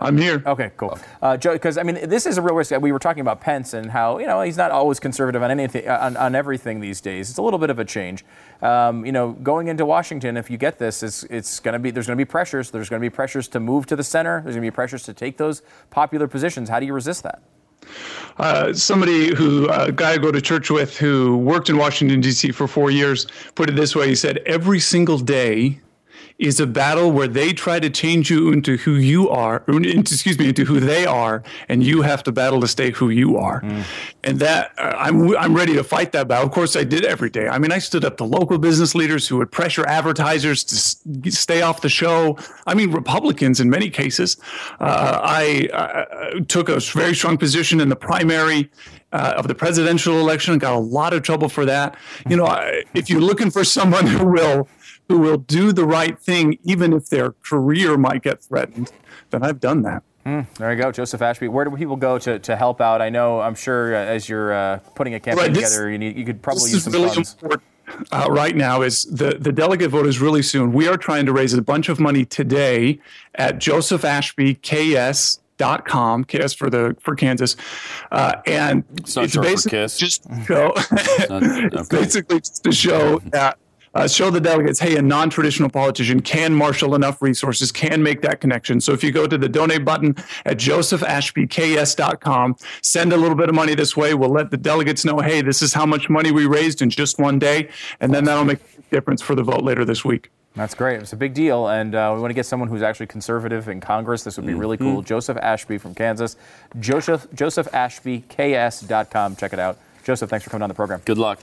I'm here. Okay, cool. Because, this is a real risk. We were talking about Pence and how, he's not always conservative on anything, on everything these days. It's a little bit of a change. Going into Washington, if you get this, it's going to be, there's going to be pressures. There's going to be pressures to move to the center. There's going to be pressures to take those popular positions. How do you resist that? Somebody who, a guy I go to church with who worked in Washington, D.C. for 4 years, put it this way. He said, every single day is a battle where they try to change you into who you are, into who they are, and you have to battle to stay who you are. And that I'm ready to fight that battle. Of course, I did every day. I mean, I stood up to local business leaders who would pressure advertisers to stay off the show. I mean, Republicans in many cases. I took a very strong position in the primary of the presidential election and got a lot of trouble for that. If you're looking for someone who will do the right thing, even if their career might get threatened, then I've done that. There you go, Joseph Ashby. Where do people go to help out? I know, I'm sure as you're putting a campaign together, you could probably use some funds. Right now is the delegate vote is really soon. We are trying to raise a bunch of money today at josephashbyks.com, KS for Kansas. And it's basically just to show that show the delegates, hey, a non-traditional politician can marshal enough resources, can make that connection. So if you go to the donate button at josephashbyks.com, send a little bit of money this way. We'll let the delegates know, hey, this is how much money we raised in just one day. And then that'll make a difference for the vote later this week. That's great. It's a big deal, and we want to get someone who's actually conservative in Congress. This would be really cool. Joseph Ashby from Kansas. JosephAshbyKS.com. Check it out. Joseph, thanks for coming on the program. Good luck.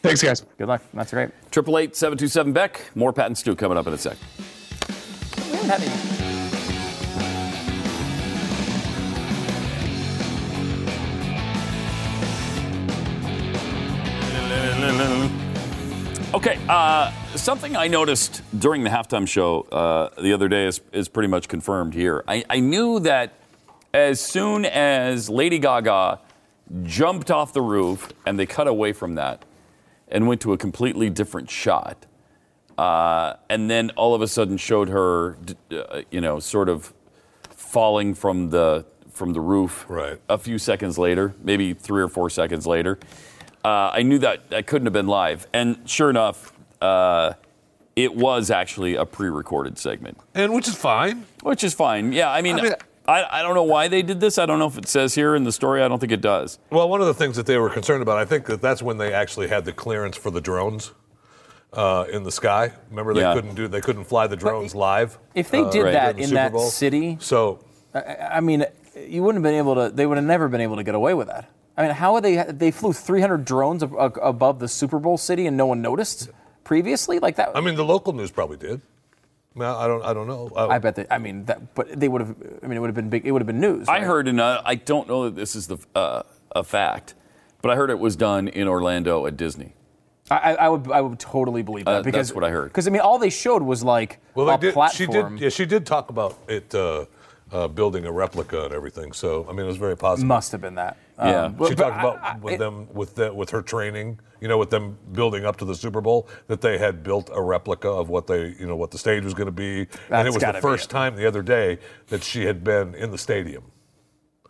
Thanks, guys. Good luck. That's great. 888-727-BECK. More Pat and Stu coming up in a sec. We haven't had any. Okay, something I noticed during the halftime show the other day is pretty much confirmed here. I knew that as soon as Lady Gaga jumped off the roof and they cut away from that and went to a completely different shot, and then all of a sudden showed her, sort of falling from the roof. Right. A few seconds later, maybe 3 or 4 seconds later. I knew that couldn't have been live. And sure enough, it was actually a pre-recorded segment. And which is fine. Yeah, I mean I don't know why they did this. I don't know if it says here in the story. I don't think it does. Well, one of the things that they were concerned about, I think that's when they actually had the clearance for the drones in the sky. Remember, they couldn't fly the drones live. If they did that in that city, so I mean, you wouldn't have been able to. They would have never been able to get away with that. I mean, how are they? They flew 300 drones above the Super Bowl city, and no one noticed previously, like that. I mean, the local news probably did. I don't know. I bet they. I mean, but they would have. I mean, it would have been big. It would have been news. Right? I heard, and I don't know that this is a fact, but I heard it was done in Orlando at Disney. I would totally believe that, because that's what I heard. Because I mean, all they showed was like platform. She did talk about it. Building a replica and everything, so I mean it was very possible. Must have been that. She talked about with her training, with them building up to the Super Bowl, that they had built a replica of what they, what the stage was going to be, and it was the first time the other day that she had been in the stadium.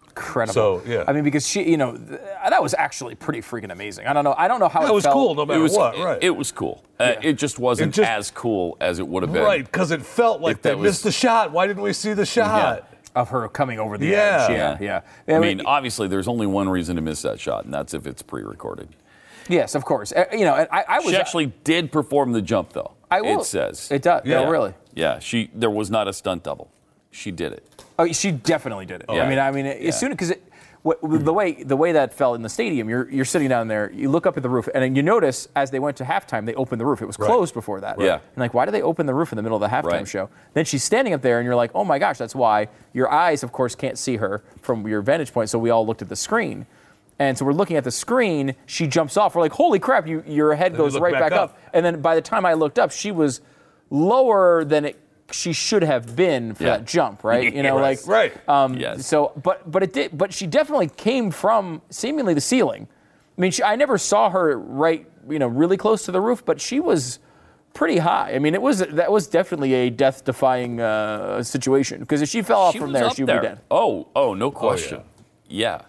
Incredible. So yeah, I mean because she, that was actually pretty freaking amazing. I don't know how it felt. It was cool, no matter what. Right. It was cool. It just wasn't as cool as it would have been. Right, because it felt like they missed the shot. Why didn't we see the shot? Yeah. Of her coming over the edge. Yeah. I mean, obviously, there's only one reason to miss that shot, and that's if it's pre-recorded. Yes, of course. She actually did perform the jump, though. It says. It does. Yeah. Oh, really? Yeah. There was not a stunt double. She did it. Oh, she definitely did it. Yeah. I mean, as soon as, because the way that fell in the stadium, you're sitting down there, you look up at the roof, and then you notice as they went to halftime, they opened the roof. It was closed before that. Right. Yeah. And like, why do they open the roof in the middle of the halftime show? Then she's standing up there, and you're like, oh my gosh, that's why. Your eyes, of course, can't see her from your vantage point. So we all looked at the screen, and so we're looking at the screen. She jumps off. We're like, holy crap! Your head goes right back up. And then by the time I looked up, she was lower than it. She should have been for that jump, right? Yes. So, but it did. But she definitely came from seemingly the ceiling. I mean, I never saw her really close to the roof, but she was pretty high. I mean, that was definitely a death-defying situation, because if she fell off from there, she would be dead. Oh, no question. Oh, yeah.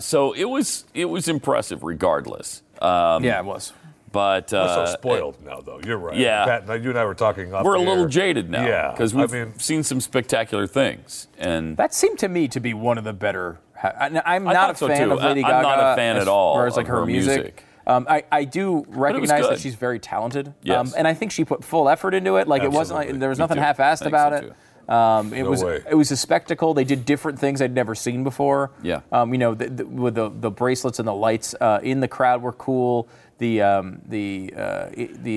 So it was impressive, regardless. It was. But we're so spoiled now, though. You're right. Yeah. Pat, you and I were talking off the air. We're a little jaded now. Yeah. Because we've seen some spectacular things. And that seemed to me to be one of the better. I'm not a fan of Lady Gaga. I'm not a fan at all. Whereas like her music. I do recognize that she's very talented. Yes. And I think she put full effort into it. Like Absolutely. It wasn't like there was nothing half-assed about it. It was a spectacle. They did different things I'd never seen before. Yeah. With the bracelets and the lights in the crowd were cool. The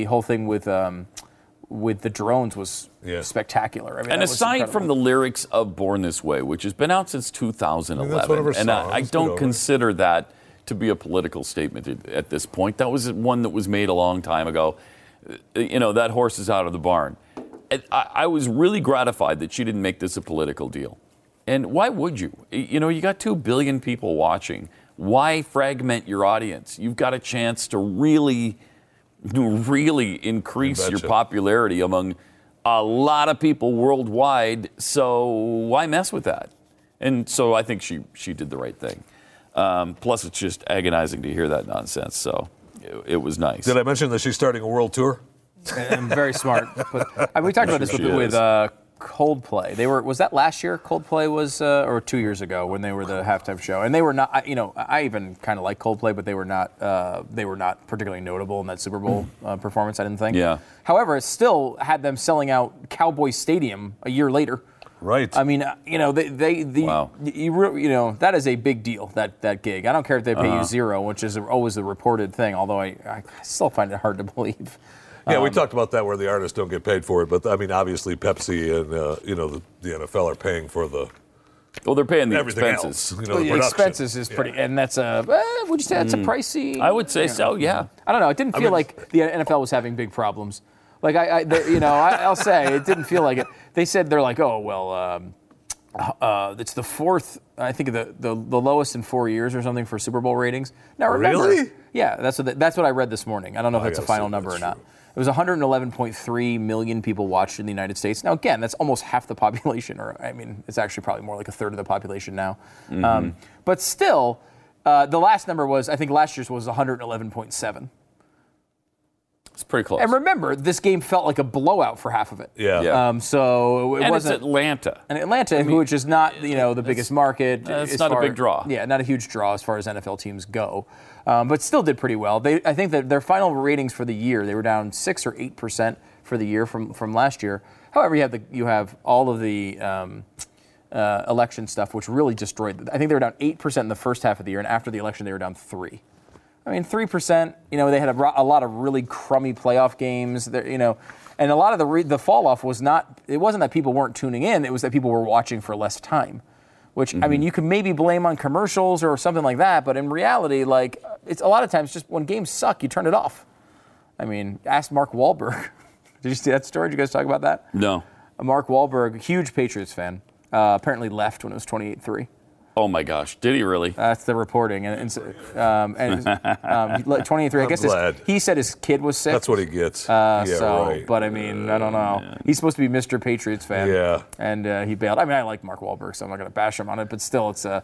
whole thing with the drones was spectacular. I mean, and aside from the lyrics of "Born This Way," which has been out since 2011, and I don't consider that to be a political statement at this point. That was one that was made a long time ago. That horse is out of the barn. I was really gratified that she didn't make this a political deal. And why would you? You got 2 billion people watching. Why fragment your audience? You've got a chance to really increase your popularity among a lot of people worldwide. So why mess with that? And so I think she did the right thing. Plus, it's just agonizing to hear that nonsense. So it was nice. Did I mention that she's starting a world tour? I'm very smart. But, we talked about this with Coldplay. They were, was that last year? Coldplay was, or 2 years ago when they were the halftime show, and they were not. You know, I even kind of like Coldplay, but they were not particularly notable in that Super Bowl performance. I didn't think. Yeah. However, it still had them selling out Cowboy Stadium a year later. Right. I mean, you know, you know, that is a big deal, that gig. I don't care if they pay you zero, which is always the reported thing, although I still find it hard to believe. Yeah, we talked about that where the artists don't get paid for it, but, I mean, obviously Pepsi and, you know, the NFL are paying for the... Well, they're paying the expenses. You know, the expenses is pretty, and that's a, would you say that's a pricey... I would say so, yeah. I don't know. It didn't feel like the NFL was having big problems. Like, I'll say it didn't feel like it. They said they're like, oh, well, it's the fourth, I think, the lowest in 4 years or something for Super Bowl ratings. Now, remember, really? Yeah, that's what I read this morning. I don't know if that's a final number or not. It was 111.3 million people watched in the United States. Now, again, that's almost half the population, or I mean, it's actually probably more like a third of the population now. Mm-hmm. But still, the last number was, I think last year's was 111.7. It's pretty close. And remember, this game felt like a blowout for half of it. Yeah. So it wasn't. It's Atlanta. And Atlanta, which is not, you know, the biggest market. It's not a big draw. Yeah, not a huge draw as far as NFL teams go. But still did pretty well. I think that their final ratings for the year, they were down 6 or 8% for the year from last year. However, you have all of the election stuff, which really destroyed. I think they were down 8% in the first half of the year, and after the election, they were down 3%. I mean, 3%, you know, they had a lot of really crummy playoff games, there, you know, and a lot of the fall-off was not, it wasn't that people weren't tuning in, it was that people were watching for less time, which, I mean, you could maybe blame on commercials or something like that, but in reality, like, it's a lot of times just when games suck, you turn it off. I mean, ask Mark Wahlberg. Did you see that story? Did you guys talk about that? No. Mark Wahlberg, huge Patriots fan, apparently left when it was 28-3. Oh, my gosh. Did he really? That's the reporting. And 28-3. I guess he said his kid was sick. That's what he gets. Yeah, so, right. But, I mean, I don't know. Man. He's supposed to be Mr. Patriots fan. Yeah. And he bailed. I mean, I like Mark Wahlberg, so I'm not going to bash him on it. But still, it's a...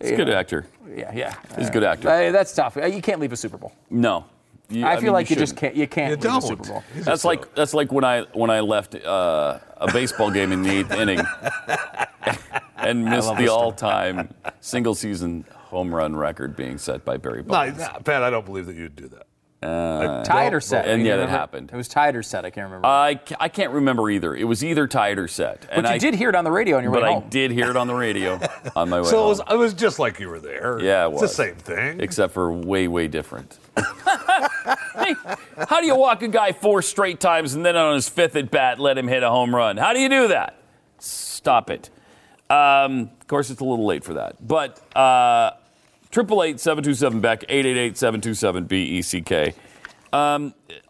He's a good actor. Yeah, yeah. He's a good actor. That's tough. You can't leave a Super Bowl. No. I feel like you just can't leave the Super Bowl. That's like when I left a baseball game in the eighth inning and missed the all-time single-season home run record being set by Barry Bonds. No, Pat, I don't believe that you'd do that. Tied or set? And yeah, that happened. It was tied or set. I can't remember. I can't remember either. It was either tied or set. But you did hear it on the radio on your way home. But I did hear it on the radio on my way home. So it was just like you were there. Yeah, it was. It's the same thing. Except for way, way different. Hey, how do you walk a guy four straight times and then on his fifth at bat let him hit a home run? How do you do that? Stop it. Of course, it's a little late for that. But... 888-727-BECK, 888-727-BECK.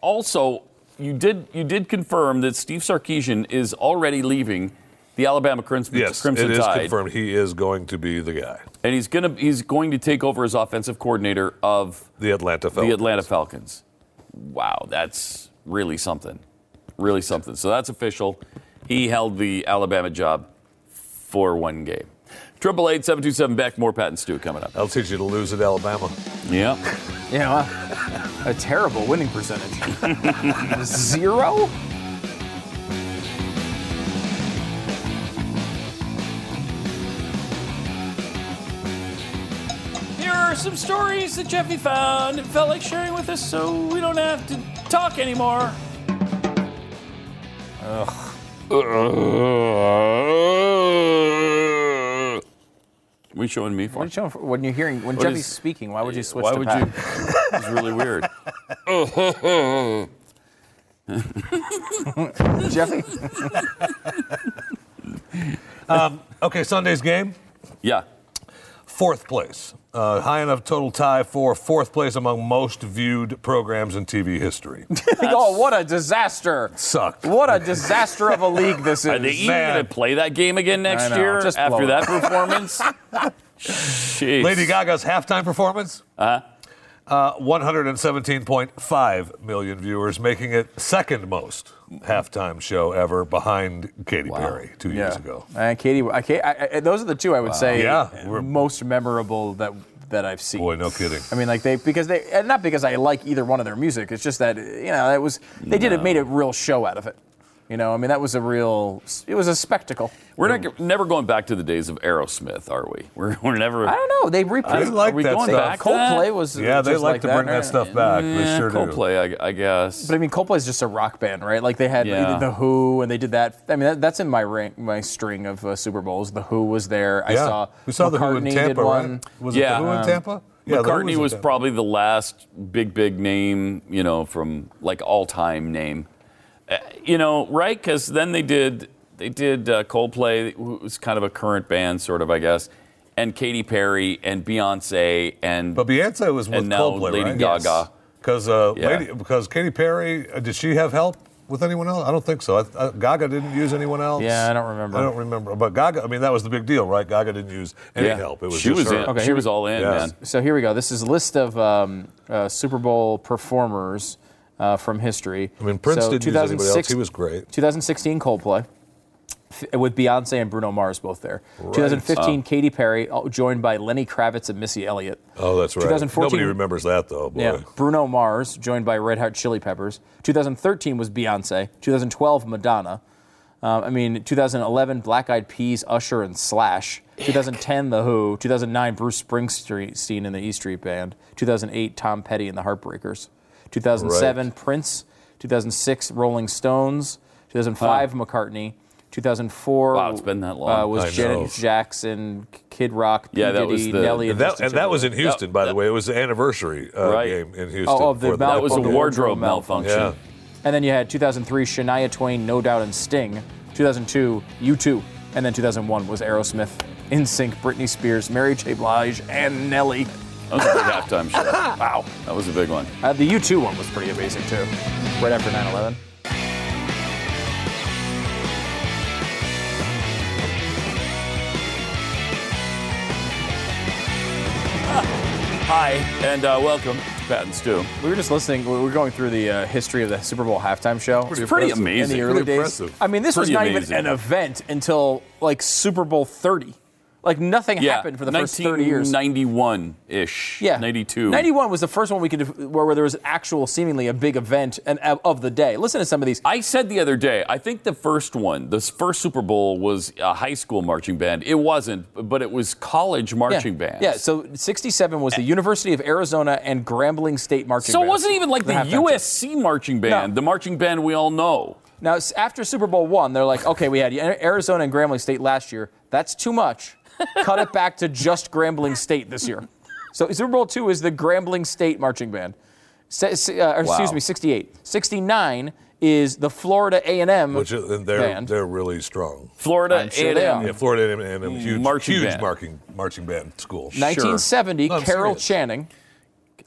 Also, you did confirm that Steve Sarkisian is already leaving the Alabama Crimson Tide. Yes, it is confirmed. He is going to be the guy, and he's going to take over as offensive coordinator of the Atlanta Falcons. Wow, that's really something, So that's official. He held the Alabama job for one game. 888-727-BECK. More Pat and Stu coming up. I'll teach you to lose at Alabama. Yeah. Yeah. A terrible winning percentage. 0? Here are some stories that Jeffy found and felt like sharing with us, so we don't have to talk anymore. Ugh. What are you showing me for? When you're hearing, when Jeffy's speaking, why would you switch to Pat? It's really weird. Jeffy? Okay, Sunday's game? Yeah. Fourth place. High enough total tie for fourth place among most viewed programs in TV history. Oh, what a disaster. Sucked. What a disaster of a league this is. Are they even going to play that game again next year after that performance? Jeez. Lady Gaga's halftime performance? 117.5 million viewers, making it second most halftime show ever behind Katy Perry 2 years ago. Those are the two I would say most memorable that that I've seen. Boy, no kidding. I mean, like because not because I like either one of their music. It's just that that was made a real show out of it. You know, I mean, that was it was a spectacle. We're never going back to the days of Aerosmith, are we? We're never. I don't know. They replaced. Like that going stuff. Back Coldplay was. Yeah, they like to bring that stuff back. Yeah, they sure Coldplay, do. Coldplay, I guess. But I mean, Coldplay is just a rock band, right? Like they had The Who, and they did that. I mean, that's in my my string of Super Bowls. The Who was there. Yeah. We saw the Who in Tampa, right? Was it the Who in Tampa? Yeah, McCartney was probably the last big name, from like all-time name. Right? Because then they did Coldplay, who was kind of a current band, sort of, I guess, and Katy Perry and Beyoncé and. But Beyoncé was with Coldplay, Lady Gaga. Because because Katy Perry, did she have help with anyone else? I don't think so. Gaga didn't use anyone else. Yeah, I don't remember. But Gaga, I mean, that was the big deal, right? Gaga didn't use any help. It was she was her. Okay, she was all in, man. So here we go. This is a list of Super Bowl performers. From history. I mean, Prince didn't use anybody else. He was great. 2016 Coldplay with Beyonce and Bruno Mars both there. Right. 2015 Katy Perry joined by Lenny Kravitz and Missy Elliott. Oh, that's right. 2014, nobody remembers that, though. Boy. Yeah, Bruno Mars joined by Red Hot Chili Peppers. 2013 was Beyonce. 2012 Madonna. 2011 Black Eyed Peas, Usher, and Slash. 2010 The Who. 2009 Bruce Springsteen and the E Street Band. 2008 Tom Petty and the Heartbreakers. 2007, right. Prince. 2006, Rolling Stones. 2005, McCartney. 2004, wow, it's been that long. Was Janet Jackson, Kid Rock, P. Diddy, Nelly. And that was in Houston, by the way. It was the anniversary game in Houston. That was a wardrobe malfunction. Yeah. And then you had 2003, Shania Twain, No Doubt, and Sting. 2002, U2. And then 2001 was Aerosmith, NSYNC, Britney Spears, Mary J. Blige, and Nelly. That was a big halftime show. Wow. That was a big one. The U2 one was pretty amazing, too. Right after 9/11. Hi, and welcome to Pat and Stu. We were just listening. We were going through the history of the Super Bowl halftime show. It was pretty amazing. In the early days. I mean, this was not even an event until, like, Super Bowl 30. Like, nothing happened for the first 30 years. 1991-ish. Yeah. 92. 91 was the first one we could do where there was an actual, seemingly, a big event and of the day. Listen to some of these. I said the other day, I think the first Super Bowl was a high school marching band. It wasn't, but it was college marching bands. Yeah, so 67 was the University of Arizona and Grambling State marching band. So it wasn't even like the USC marching band, the marching band we all know. Now, after Super Bowl I, they're like, okay, we had Arizona and Grambling State last year. That's too much. Cut it back to just Grambling State this year. So Super Bowl II is the Grambling State marching band. 68. 69 is the Florida A&M band. They're really strong. Florida A&M. Yeah, Florida A&M, huge marching band school. 1970, sure. Carol Channing.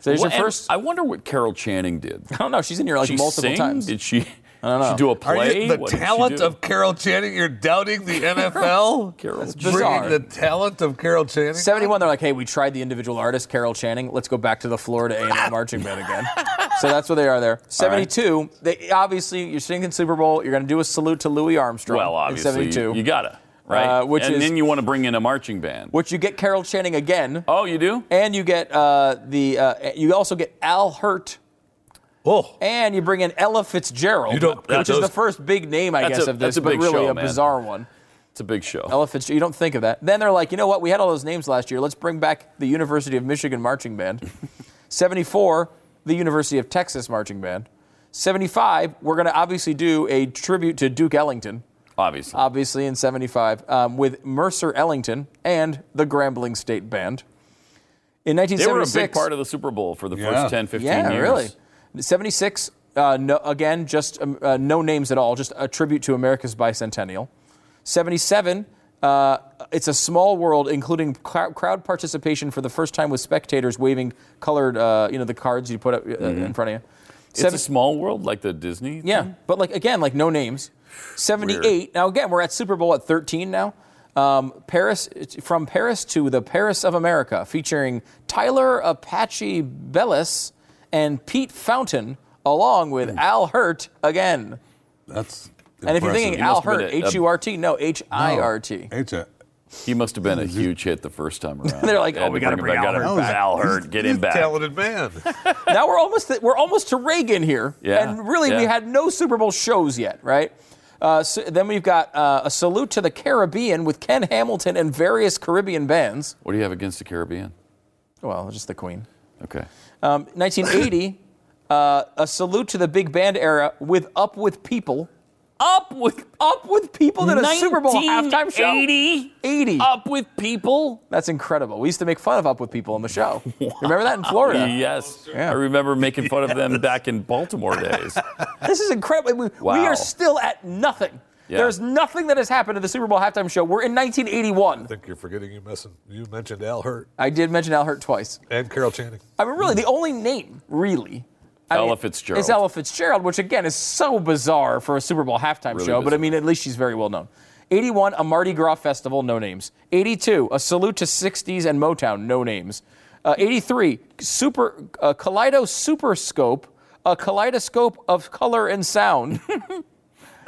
So there's your first. I wonder what Carol Channing did. I don't know. She's in here multiple times. Did she? I don't know. She do a play? The talent of Carol Channing? You're doubting the NFL? That's bizarre. The talent of Carol Channing? 71, they're like, hey, we tried the individual artist, Carol Channing. Let's go back to the Florida A&M marching band again. So that's where they are there. 72, They obviously, you're singing Super Bowl. You're going to do a salute to Louis Armstrong in 72. You got to. Right, then you want to bring in a marching band. Which you get Carol Channing again. Oh, you do? And you get you also get Al Hurt. Oh. And you bring in Ella Fitzgerald, which is the first big name, I guess, of this, but really a bizarre one. It's a big show. Ella Fitzgerald, you don't think of that. Then they're like, you know what, we had all those names last year. Let's bring back the University of Michigan Marching Band. 74, the University of Texas Marching Band. 75, we're going to obviously do a tribute to Duke Ellington. Obviously in 75, with Mercer Ellington and the Grambling State Band. In 1976. They were a big part of the Super Bowl for the first 10, 15 years. Yeah, really. 76, no names at all, just a tribute to America's bicentennial. 77, it's a small world, including crowd participation for the first time with spectators waving colored, the cards you put up in front of you. It's a small world, like the Disney thing? Yeah, but again, no names. 78, weird. Now again, we're at Super Bowl at 13 now. From Paris to the Paris of America, featuring Tyler Apache Bellis and Pete Fountain, along with Al Hurt again. That's impressive. And if you're thinking Al Hurt, H-U-R-T, no, H-I-R-T. He must have been a huge hit the first time around. They're like, oh, we got to bring Al Hurt. Get him back. Talented man. Now we're almost to Reagan here. Yeah. And really, we had no Super Bowl shows yet, right? So then we've got A Salute to the Caribbean with Ken Hamilton and various Caribbean bands. What do you have against the Caribbean? Well, just the Queen. Okay. 1980, A Salute to the Big Band Era with Up With People. Up with People in a Super Bowl halftime show. 80. Up With People. That's incredible. We used to make fun of Up With People on the show. Wow. Remember that in Florida? Yes. Yeah. I remember making fun of them back in Baltimore days. This is incredible. We are still at nothing. Yeah. There's nothing that has happened at the Super Bowl halftime show. We're in 1981. I think you're forgetting you mentioned Al Hurt. I did mention Al Hurt twice. And Carol Channing. I mean, really, the only name, really, Ella Fitzgerald. It's Ella Fitzgerald, which, again, is so bizarre for a Super Bowl halftime really show. Bizarre. But, I mean, at least she's very well known. 81, a Mardi Gras festival, no names. 82, a salute to 60s and Motown, no names. 83, Kaleido Super Scope, a kaleidoscope of color and sound.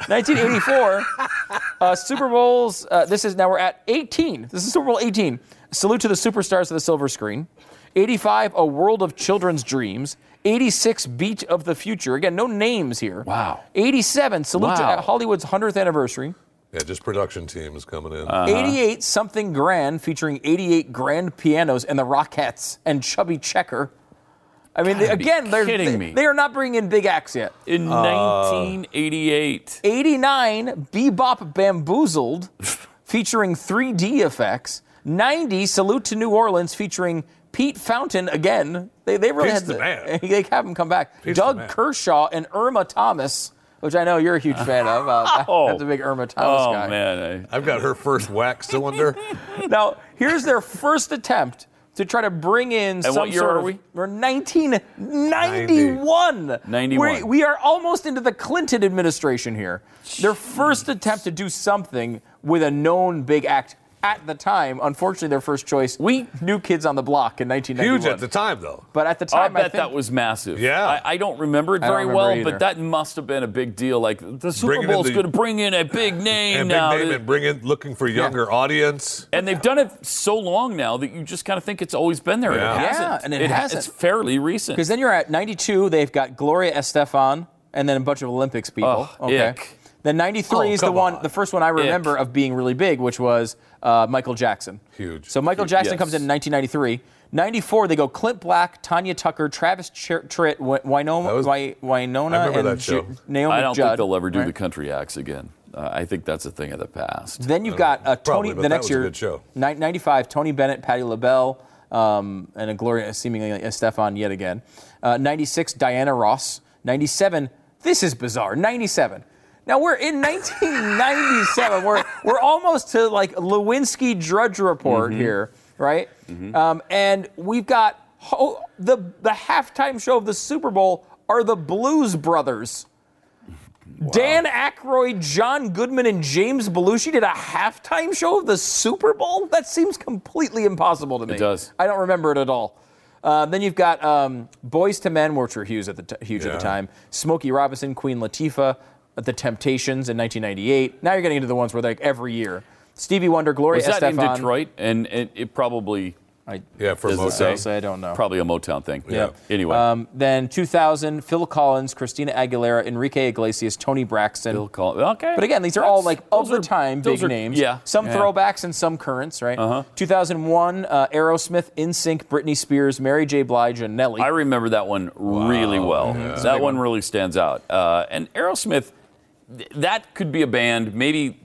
1984, Super Bowls, we're at 18. This is Super Bowl 18. Salute to the Superstars of the Silver Screen. 85, A World of Children's Dreams. 86, Beat of the Future. Again, no names here. Wow. 87, Salute to Hollywood's 100th Anniversary. Yeah, just production teams coming in. Uh-huh. 88, Something Grand, featuring 88 grand pianos and the Rockettes and Chubby Checker. I mean, they are not bringing in big acts yet. In 1988. 89, Bebop Bamboozled, featuring 3D effects. 90, Salute to New Orleans, featuring Pete Fountain again. They really Pete's had the man. They have him come back. Pete's Doug Kershaw and Irma Thomas, which I know you're a huge fan of. That's a big Irma Thomas guy. Oh, man. I've got her first wax cylinder. Now, here's their first attempt to try to bring in and some what year sort are we? We're 1991. 91. We are almost into the Clinton administration here. Jeez. Their first attempt to do something with a known big act. At the time, unfortunately, their first choice, New Kids on the Block in 1991. Huge at the time, though. But at the time, I bet that was massive. Yeah. I don't remember it very well, but that must have been a big deal. Like, the Super Bowl is going to bring in a big name and now. Looking for a younger audience. And they've done it so long now that you just kind of think it's always been there. Yeah, it hasn't. And it hasn't. It's fairly recent. Because then you're at 92, they've got Gloria Estefan and then a bunch of Olympics people. Oh, okay. Ick. Then 93 is the first one I remember of being really big, which was Michael Jackson. Huge. So Michael Jackson comes in 1993. 94, they go Clint Black, Tanya Tucker, Travis Tritt, Winona, and Naomi Judd. I don't think they'll ever do the country acts again. I think that's a thing of the past. Then you've got Tony. The next year, 95, Tony Bennett, Patti LaBelle, and a Gloria seemingly Estefan yet again. 96, Diana Ross. 97, this is bizarre. 97. Now, we're in 1997. We're almost to, like, Lewinsky Drudge Report here, right? Mm-hmm. And we've got the halftime show of the Super Bowl are the Blues Brothers. Wow. Dan Aykroyd, John Goodman, and James Belushi did a halftime show of the Super Bowl? That seems completely impossible to me. It does. I don't remember it at all. Then you've got Boyz II Men, which were huge at the time, Smokey Robinson, Queen Latifah, The Temptations in 1998. Now you're getting into the ones where, like, every year. Stevie Wonder, Gloria Estefan. Was that in Detroit? And it probably... for Motown. I don't know. Probably a Motown thing. Yeah. Anyway. Then 2000, Phil Collins, Christina Aguilera, Enrique Iglesias, Tony Braxton. Phil Collins. Okay. But again, these are all, like, of the time big names. Yeah. Some throwbacks and some currents, right? Uh-huh. 2001, Aerosmith, NSYNC, Britney Spears, Mary J. Blige, and Nelly. I remember that one really well. Yeah. That one really stands out. And Aerosmith... That could be a band. Maybe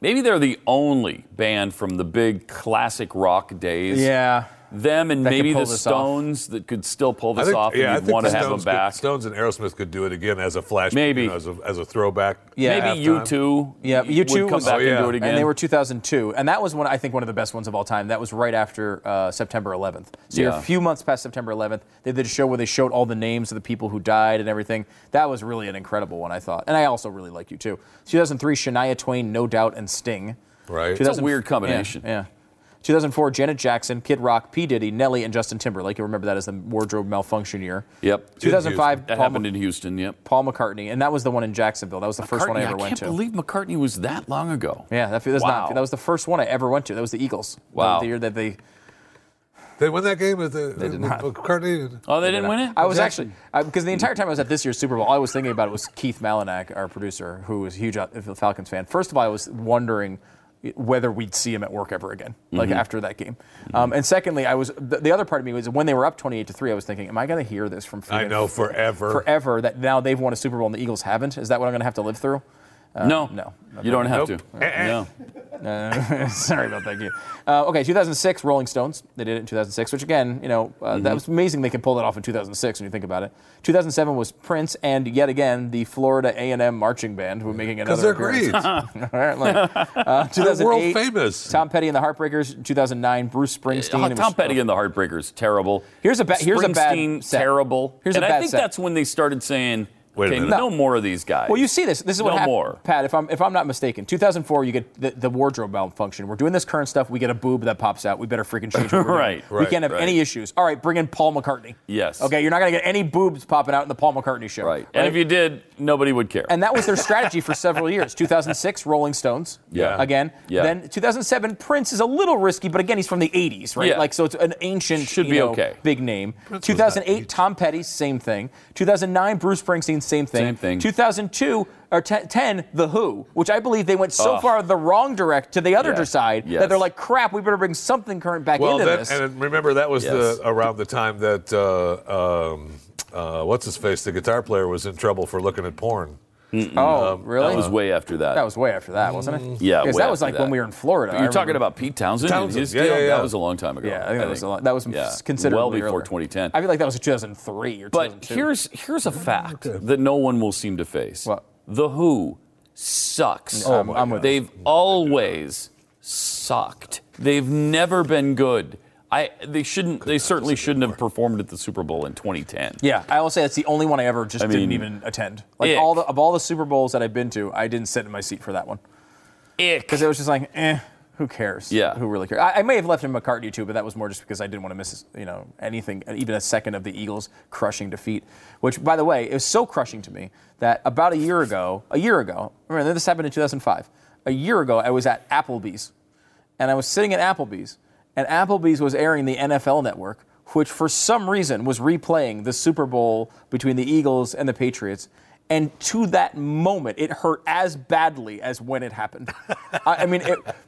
they're the only band from the big classic rock days. Yeah. Them and maybe the Stones that could still pull this off, and you'd want to have them back. Stones and Aerosmith could do it again as a flashback, maybe as a throwback. Yeah, maybe U2. Yeah, U2 would come back and do it again. And they were 2002, and that was one of the best ones of all time. That was right after September 11th. So you're a few months past September 11th. They did a show where they showed all the names of the people who died and everything. That was really an incredible one, I thought, and I also really like U2. 2003, Shania Twain, No Doubt, and Sting. Right, it's a weird combination. Yeah. 2004, Janet Jackson, Kid Rock, P. Diddy, Nelly, and Justin Timberlake. You remember that as the wardrobe malfunction year. Yep. 2005. That happened in Houston, yep. Paul McCartney, and that was the one in Jacksonville. That was the first one I ever went to. I can't believe McCartney was that long ago. Yeah, that was the first one I ever went to. That was the Eagles. Wow. The year that they won that game with McCartney. Oh, they didn't win it? I was actually, because the entire time I was at this year's Super Bowl, all I was thinking about was Keith Malinak, our producer, who was a huge Falcons fan. First of all, I was wondering whether we'd see him at work ever again, like after that game. Mm-hmm. And secondly, I was the other part of me was when they were up 28-3, I was thinking, am I going to hear this from Phoenix? I know, forever, that now they've won a Super Bowl and the Eagles haven't? Is that what I'm going to have to live through? No. You don't have to. No. Sorry about that. 2006, Rolling Stones. They did it in 2006, which again, that was amazing they could pull that off in 2006 when you think about it. 2007 was Prince and, yet again, the Florida A&M Marching Band who were making another appearance. Because they're great. Apparently. 2008, they're world famous. Tom Petty and the Heartbreakers. 2009, Bruce Springsteen. Tom Petty and the Heartbreakers, terrible. Here's a bad set. Terrible. I think that's when they started saying... No more of these guys. Well, you see this. This is what happened, more. Pat, if I'm not mistaken, 2004, you get the wardrobe malfunction. We're doing this current stuff. We get a boob that pops out. We better freaking change it. We can't have any issues. All right, bring in Paul McCartney. Yes. Okay, you're not going to get any boobs popping out in the Paul McCartney show. Right. And if you did, nobody would care. And that was their strategy for several years. 2006, Rolling Stones. Yeah. Again. Yeah. Then 2007, Prince is a little risky, but again, he's from the 80s, right? Yeah. Like, so it's an ancient, big name. Prince 2008, Tom Petty, same thing. 2009, Bruce Springsteen, same thing. 2002 or 10, The Who, which I believe they went so far the wrong direct to the other side that they're like, crap, we better bring something current back into this. And remember, that was around the time that, what's-his-face, the guitar player was in trouble for looking at porn. Mm-mm. Oh, really? That was way after that. That was way after that, wasn't it? Yeah, because that was like when we were in Florida. But you're talking about Pete Townsend? Yeah. That was a long time ago. Yeah, that was considerably well before 2010. I feel like that was 2003 or 2002. But here's a fact that no one will seem to face. What? The Who sucks. Oh my God. They've always sucked. They've never been good. They certainly shouldn't have performed at the Super Bowl in 2010. Yeah, I will say that's the only one I ever didn't even attend. Like of all the Super Bowls that I've been to, I didn't sit in my seat for that one. Because it was just like, who cares? Yeah, who really cares? I may have left in McCartney too, but that was more just because I didn't want to miss anything, even a second of the Eagles' crushing defeat. Which, by the way, it was so crushing to me that about a year ago, remember this happened in 2005. A year ago, I was at Applebee's, and I was sitting at Applebee's. And Applebee's was airing the NFL network, which for some reason was replaying the Super Bowl between the Eagles and the Patriots. And to that moment, it hurt as badly as when it happened.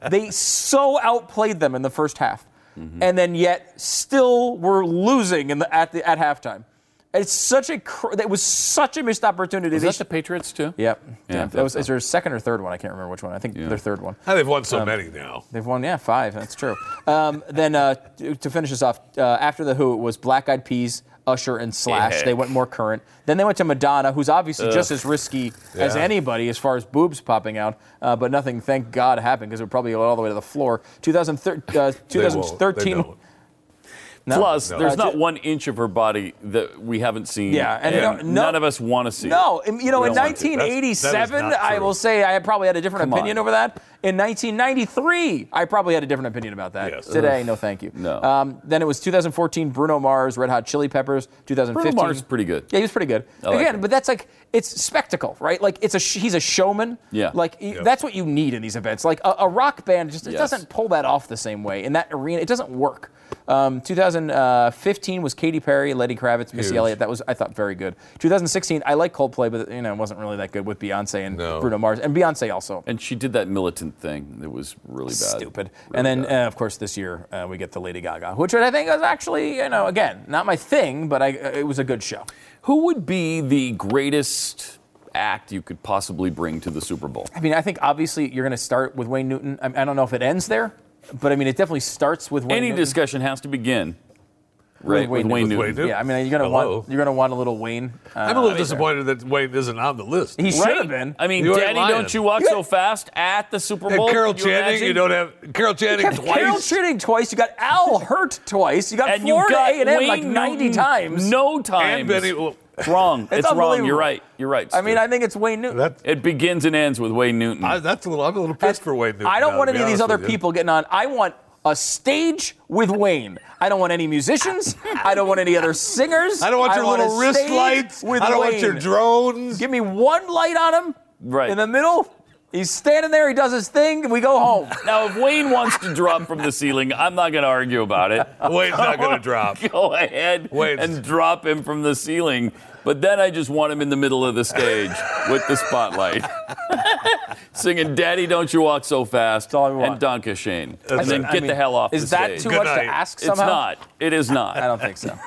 They so outplayed them in the first half. Mm-hmm. And then yet still were losing at halftime. It's it was such a missed opportunity. Was that the Patriots too? Yep. Yeah. That was their second or third one. I can't remember which one. I think their third one. They've won so many now. They've won, 5. That's true. Then to finish this off, after The Who, it was Black Eyed Peas, Usher, and Slash. They went more current. Then they went to Madonna, who's obviously just as risky as anybody as far as boobs popping out, but nothing, thank God, happened because it would probably go all the way to the floor. 2013... No. Plus, there's not one inch of her body that we haven't seen, and none of us want to see. No, in 1987, I will say I probably had a different opinion over that. In 1993, I probably had a different opinion about that. Yes. Today, no thank you. No. Then it was 2014, Bruno Mars, Red Hot Chili Peppers. 2015. Bruno Mars is pretty good. Yeah, he was pretty good. But that's like, it's spectacle, right? Like, he's a showman. Yeah. That's what you need in these events. Like, a rock band just doesn't pull that off the same way. In that arena, it doesn't work. 2015 was Katy Perry, Lenny Kravitz, Missy Elliott. That was, I thought, very good. 2016, I like Coldplay, but it wasn't really that good with Beyonce and Bruno Mars, and Beyonce also. And she did that militant thing that was really bad, stupid. Really and then, of course, this year we get the Lady Gaga, which I think was actually, again, not my thing, but it was a good show. Who would be the greatest act you could possibly bring to the Super Bowl? I think obviously you're going to start with Wayne Newton. I don't know if it ends there. But, it definitely starts with Wayne Newton. Any discussion has to begin with Wayne Newton. Yeah, you're going to want a little Wayne. I'm a little disappointed that Wayne isn't on the list. He should have been. Daddy, don't you walk so fast at the Super Bowl? And Carol Channing, you don't have Carol Channing twice. Carol Channing twice. You got Al Hurt twice. You got and Florida A&M like 90 Newton times. No times. And Benny... It's wrong. It's wrong. You're right. Stu. I think it's Wayne Newton. It begins and ends with Wayne Newton. I'm a little pissed for Wayne Newton. I don't want any of these other people getting on. I want a stage with Wayne. I don't want any musicians. I don't want any other singers. I don't want your little wrist lights. I don't want your drones. Give me one light on him. Right. In the middle. He's standing there. He does his thing. And we go home. Now, if Wayne wants to drop from the ceiling, I'm not going to argue about it. Wayne's not going to drop. Go ahead and drop him from the ceiling. But then I just want him in the middle of the stage with the spotlight. Singing, Daddy, Don't You Walk So Fast, and Donka Shane. And then get the hell off the stage. Is that too much to ask somehow? It's not. It is not. I don't think so.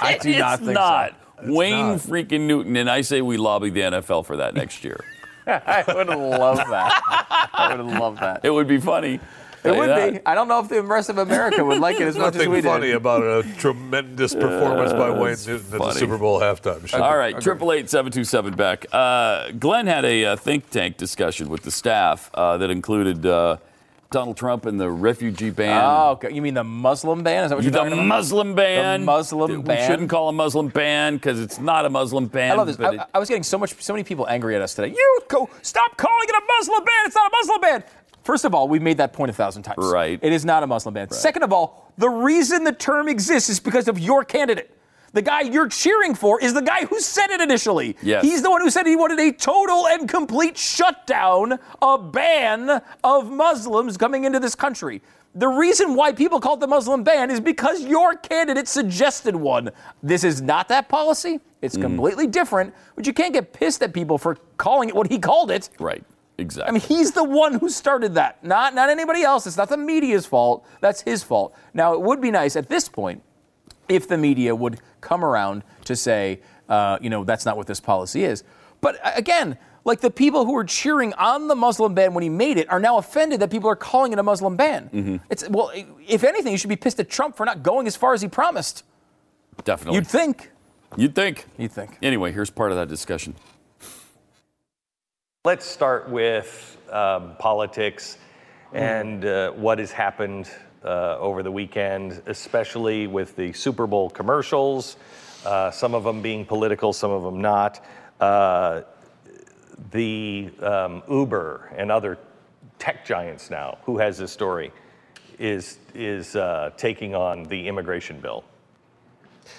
I do not think so. Wayne freaking Newton, and I say we lobby the NFL for that next year. I would love that. I would love that. It would be funny. It would be. I don't know if the rest of America would like it as much as we did. Nothing funny about a tremendous performance by Wayne Newton at the Super Bowl halftime show. All right, 888-727-BECK. Glenn had a think tank discussion with the staff that included Donald Trump and the refugee ban. Oh, okay. You mean the Muslim ban? Is that what you're talking about? The Muslim ban. We shouldn't call a Muslim ban because it's not a Muslim ban. I love this. I was getting so many people angry at us today. Stop calling it a Muslim ban. It's not a Muslim ban. First of all, we've made that point 1,000 times. Right. It is not a Muslim ban. Right. Second of all, the reason the term exists is because of your candidate. The guy you're cheering for is the guy who said it initially. Yes. He's the one who said he wanted a total and complete shutdown, a ban of Muslims coming into this country. The reason why people call it the Muslim ban is because your candidate suggested one. This is not that policy. It's completely different, but you can't get pissed at people for calling it what he called it. Right. Exactly. I mean, he's the one who started that, not anybody else. It's not the media's fault. That's his fault. Now, it would be nice at this point if the media would come around to say, that's not what this policy is. But again, like the people who were cheering on the Muslim ban when he made it are now offended that people are calling it a Muslim ban. Mm-hmm. Well, if anything, you should be pissed at Trump for not going as far as he promised. Definitely. You'd think. Anyway, here's part of that discussion. Let's start with politics and what has happened over the weekend, especially with the Super Bowl commercials, some of them being political, some of them not. The Uber and other tech giants now, who has this story, is taking on the immigration bill.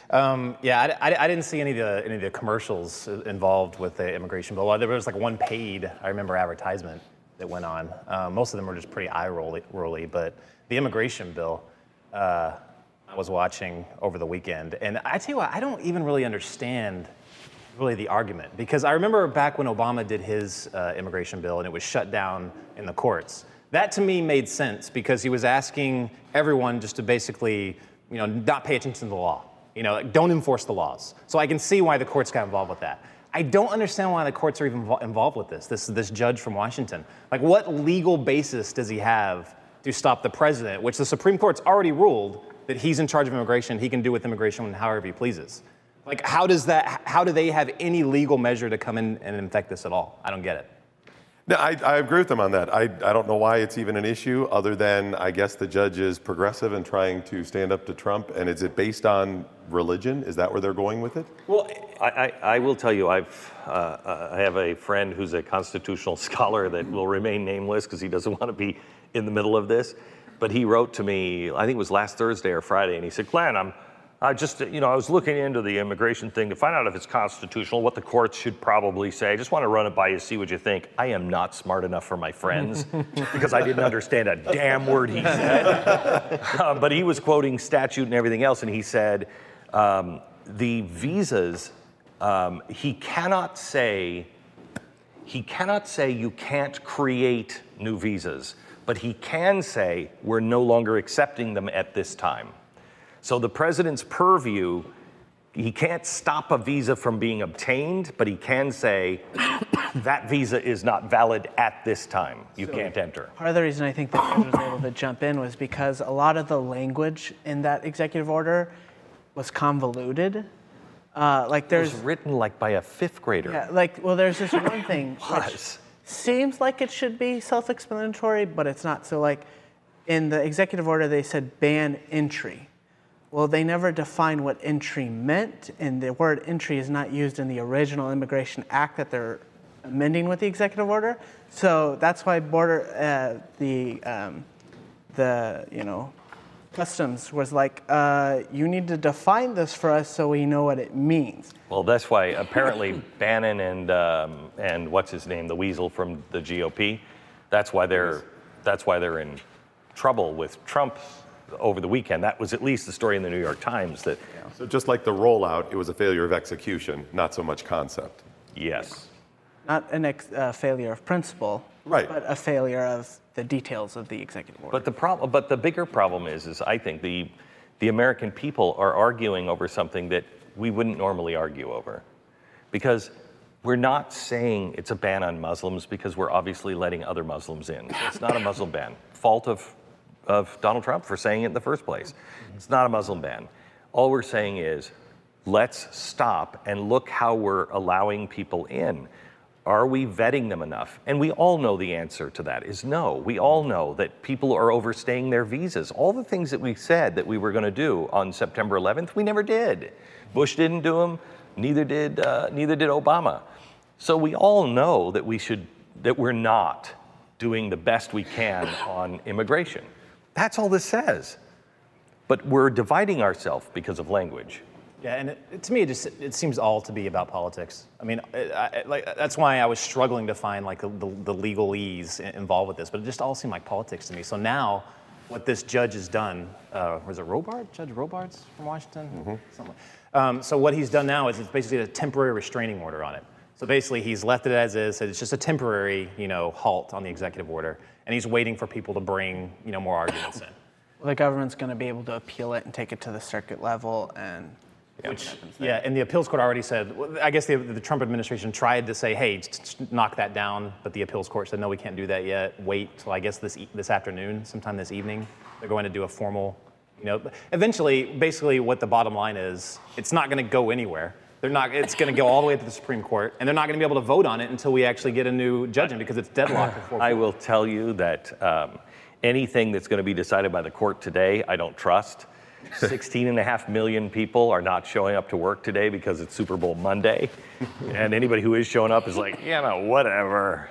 I didn't see any of the commercials involved with the immigration bill. There was one paid, I remember, advertisement that went on. Most of them were just pretty eye-rolly, but the immigration bill I was watching over the weekend. And I tell you what, I don't even really understand the argument, because I remember back when Obama did his immigration bill and it was shut down in the courts. That to me made sense because he was asking everyone just to basically, not pay attention to the law. Don't enforce the laws. So I can see why the courts got involved with that. I don't understand why the courts are even involved with this. This judge from Washington. What legal basis does he have to stop the president, which the Supreme Court's already ruled that he's in charge of immigration, he can do with immigration however he pleases. How do they have any legal measure to come in and infect this at all? I don't get it. No, I agree with them on that. I don't know why it's even an issue other than I guess the judge is progressive and trying to stand up to Trump. And is it based on religion? Is that where they're going with it? Well, I will tell you, I have a friend who's a constitutional scholar that will remain nameless because he doesn't want to be in the middle of this. But he wrote to me, I think it was last Thursday or Friday, and he said, Glenn, I was looking into the immigration thing to find out if it's constitutional, what the courts should probably say. I just want to run it by you, see what you think. I am not smart enough for my friends because I didn't understand a damn word he said. But he was quoting statute and everything else, and he said the visas, he cannot say you can't create new visas, but he can say we're no longer accepting them at this time. So the president's purview, he can't stop a visa from being obtained, but he can say that visa is not valid at this time. You can't enter. Part of the reason I think the president was able to jump in was because a lot of the language in that executive order was convoluted. It was written by a fifth grader. Yeah, there's this one thing which seems like it should be self-explanatory, but it's not. So in the executive order, they said ban entry. Well, they never defined what entry meant, and the word entry is not used in the original Immigration Act that they're amending with the executive order. So that's why border, uh, the um, the, you know, customs was like, you need to define this for us so we know what it means. Well, that's why apparently Bannon and what's his name, the weasel from the GOP, that's why they're in trouble with Trump over the weekend. That was at least the story in the New York Times. That So just like the rollout, it was a failure of execution, not so much concept. Yes. Not an failure of principle, right, but a failure of the details of the executive order. But the problem, but the bigger problem is I think the American people are arguing over something that we wouldn't normally argue over, because we're not saying it's a ban on Muslims because we're obviously letting other Muslims in. It's not a Muslim ban. Fault of Donald Trump for saying it in the first place. It's not a Muslim ban. All we're saying is, let's stop and look how we're allowing people in. Are we vetting them enough? And we all know the answer to that is no. We all know that people are overstaying their visas. All the things that we said that we were going to do on September 11th, we never did. Bush didn't do them. Neither did Obama. So we all know that we're not doing the best we can on immigration. That's all this says. But we're dividing ourselves because of language. Yeah, and to me, it seems all to be about politics. I mean, that's why I was struggling to find like the legalese involved with this, but it just all seemed like politics to me. So now, what this judge has done, was it Robart? Judge Robart's from Washington? Mm-hmm. Something like, so what he's done now is it's basically a temporary restraining order on it. So basically, he's left it as is. It's just a temporary, halt on the executive order, and he's waiting for people to bring, more arguments in. Well, the government's going to be able to appeal it and take it to the circuit level and. Yeah. And the appeals court already said, I guess the Trump administration tried to say, hey, knock that down, but the appeals court said, no, we can't do that yet. Wait till, I guess, this afternoon, sometime this evening. They're going to do a formal, Eventually, basically what the bottom line is, it's not going to go anywhere. It's going to go all the way up to the Supreme Court, and they're not going to be able to vote on it until we actually get a new judgment because it's deadlocked. I will tell you that anything that's going to be decided by the court today, I don't trust. 16.5 million people are not showing up to work today because it's Super Bowl Monday. And anybody who is showing up is like, whatever.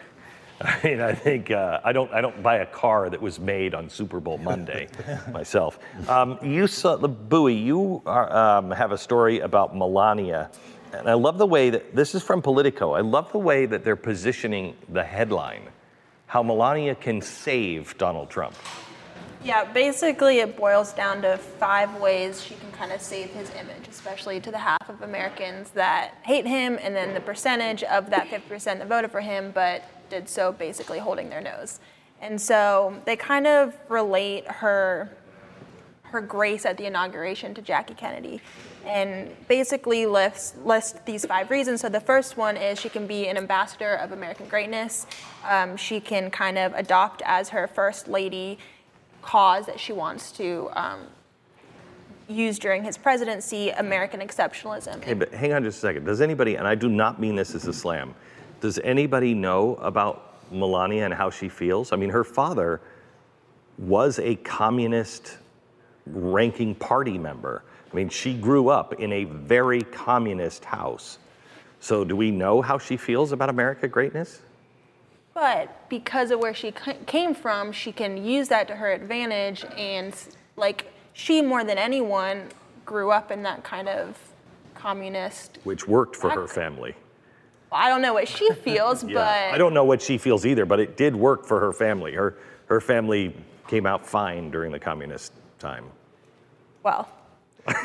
I mean, I think I don't buy a car that was made on Super Bowl Monday myself. You saw the buoy. You have a story about Melania, and I love the way that this is from Politico. I love the way that they're positioning the headline, how Melania can save Donald Trump. Yeah, basically it boils down to 5 ways she can kind of save his image, especially to the half of Americans that hate him, and then the percentage of that 50% that voted for him but did so basically holding their nose. And so they kind of relate her grace at the inauguration to Jackie Kennedy, and basically lists these 5 reasons. So the first one is she can be an ambassador of American greatness. She can kind of adopt as her first lady cause that she wants to use during his presidency, American exceptionalism. Okay, but hang on just a second. Does anybody, and I do not mean this as a slam, does anybody know about Melania and how she feels? I mean, her father was a communist ranking party member. I mean, she grew up in a very communist house. So do we know how she feels about American greatness? But because of where she came from, she can use that to her advantage, and like she more than anyone grew up in that kind of communist. Which worked for her family. I don't know what she feels, but I don't know what she feels either, but it did work for her family. Her family came out fine during the communist time. Well. she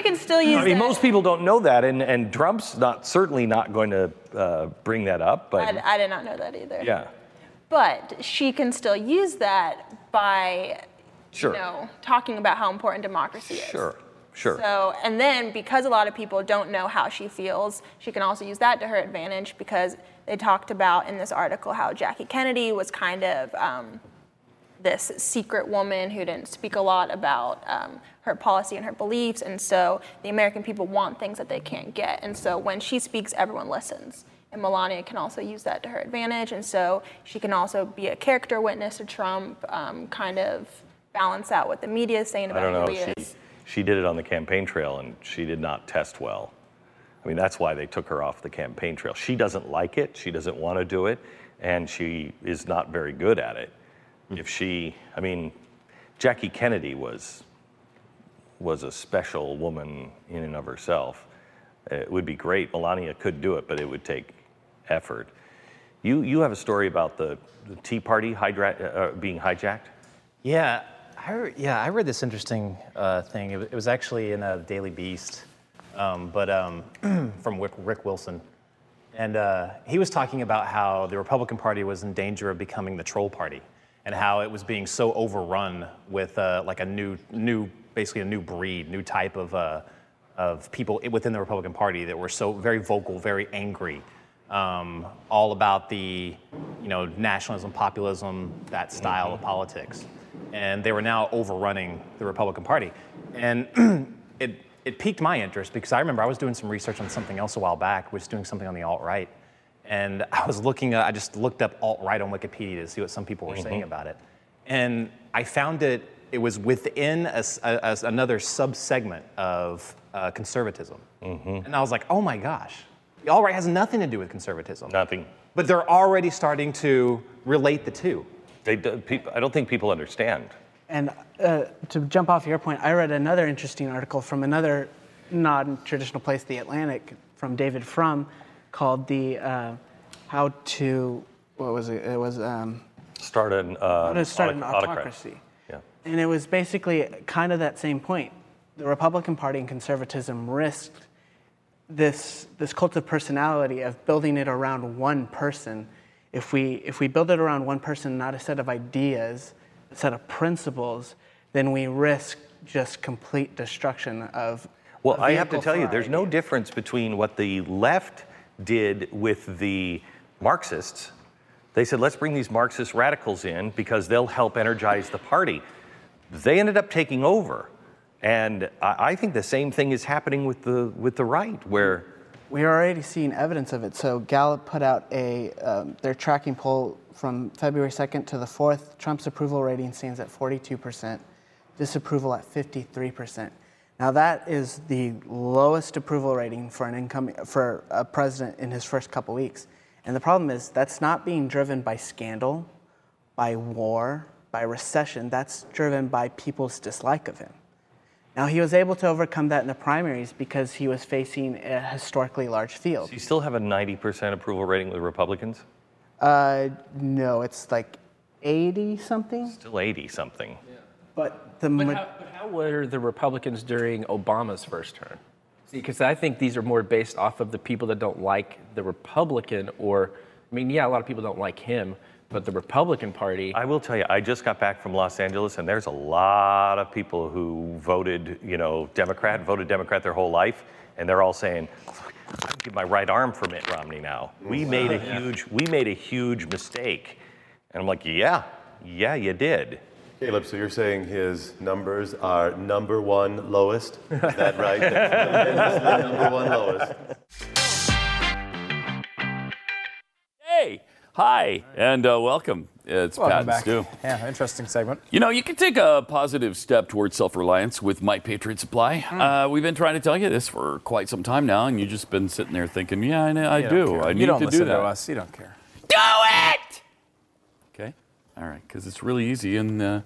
can still use. I mean, that. Most people don't know that, and Trump's certainly not going to bring that up. But I did not know that either. Yeah, but she can still use that by, talking about how important democracy is. Sure. So, and then because a lot of people don't know how she feels, she can also use that to her advantage, because they talked about in this article how Jackie Kennedy was kind of. This secret woman who didn't speak a lot about her policy and her beliefs, and so the American people want things that they can't get, and so when she speaks, everyone listens. And Melania can also use that to her advantage, and so she can also be a character witness to Trump, kind of balance out what the media is saying about who he is. She did it on the campaign trail, and she did not test well. I mean, that's why they took her off the campaign trail. She doesn't like it, she doesn't want to do it, and she is not very good at it. if she, I mean, Jackie Kennedy was a special woman in and of herself. It would be great. Melania could do it, but it would take effort. You have a story about the Tea Party being hijacked? Yeah, I read this interesting thing. It was actually in a Daily Beast, from Rick Wilson. And he was talking about how the Republican Party was in danger of becoming the troll party, and how it was being so overrun with like a new, basically a new breed, new type of people within the Republican Party that were so very vocal, very angry, all about the, nationalism, populism, that style of politics. And they were now overrunning the Republican Party. And it piqued my interest, because I remember I was doing some research on something else a while back, was doing something on the alt-right. And I was looking, I just looked up alt-right on Wikipedia to see what some people were saying about it. And I found it was within another sub-segment of conservatism. And I was like, oh my gosh, the alt-right has nothing to do with conservatism. Nothing. But they're already starting to relate the two. I don't think people understand. And to jump off your point, I read another interesting article from another non-traditional place, The Atlantic, from David Frum, called the Start an Autocracy. Yeah. And it was basically kind of that same point. The Republican Party and conservatism risked this cult of personality of building it around one person. If we build it around one person, not a set of ideas, a set of principles, then we risk just complete destruction of. Well, I have to tell you, there's no difference between what the left did with the Marxists. They said, let's bring these Marxist radicals in because they'll help energize the party. They ended up taking over. And I think the same thing is happening with the right, where... We're already seeing evidence of it. So Gallup put out their tracking poll from February 2nd to the 4th. Trump's approval rating stands at 42%, disapproval at 53%. Now that is the lowest approval rating for a president in his first couple weeks. And the problem is that's not being driven by scandal, by war, by recession. That's driven by people's dislike of him. Now he was able to overcome that in the primaries because he was facing a historically large field. So you still have a 90% approval rating with Republicans? No, it's like 80 something. Still 80 something. Yeah. But how were the Republicans during Obama's first term? See, because I think these are more based off of the people that don't like the Republican, a lot of people don't like him, but the Republican Party... I will tell you, I just got back from Los Angeles, and there's a lot of people who voted, voted Democrat their whole life, and they're all saying, I would give my right arm for Mitt Romney now. We made a huge mistake. And I'm like, yeah, you did. Caleb, so you're saying his numbers are number one lowest? Is that right? That's number one lowest. Hey, hi, and welcome. It's Pat and Stu. Yeah, interesting segment. You can take a positive step towards self-reliance with My Patriot Supply. We've been trying to tell you this for quite some time now, and you've just been sitting there thinking, I do. I need to do that. You don't listen to us. You don't care. Do it! Okay. All right, because it's really easy, and then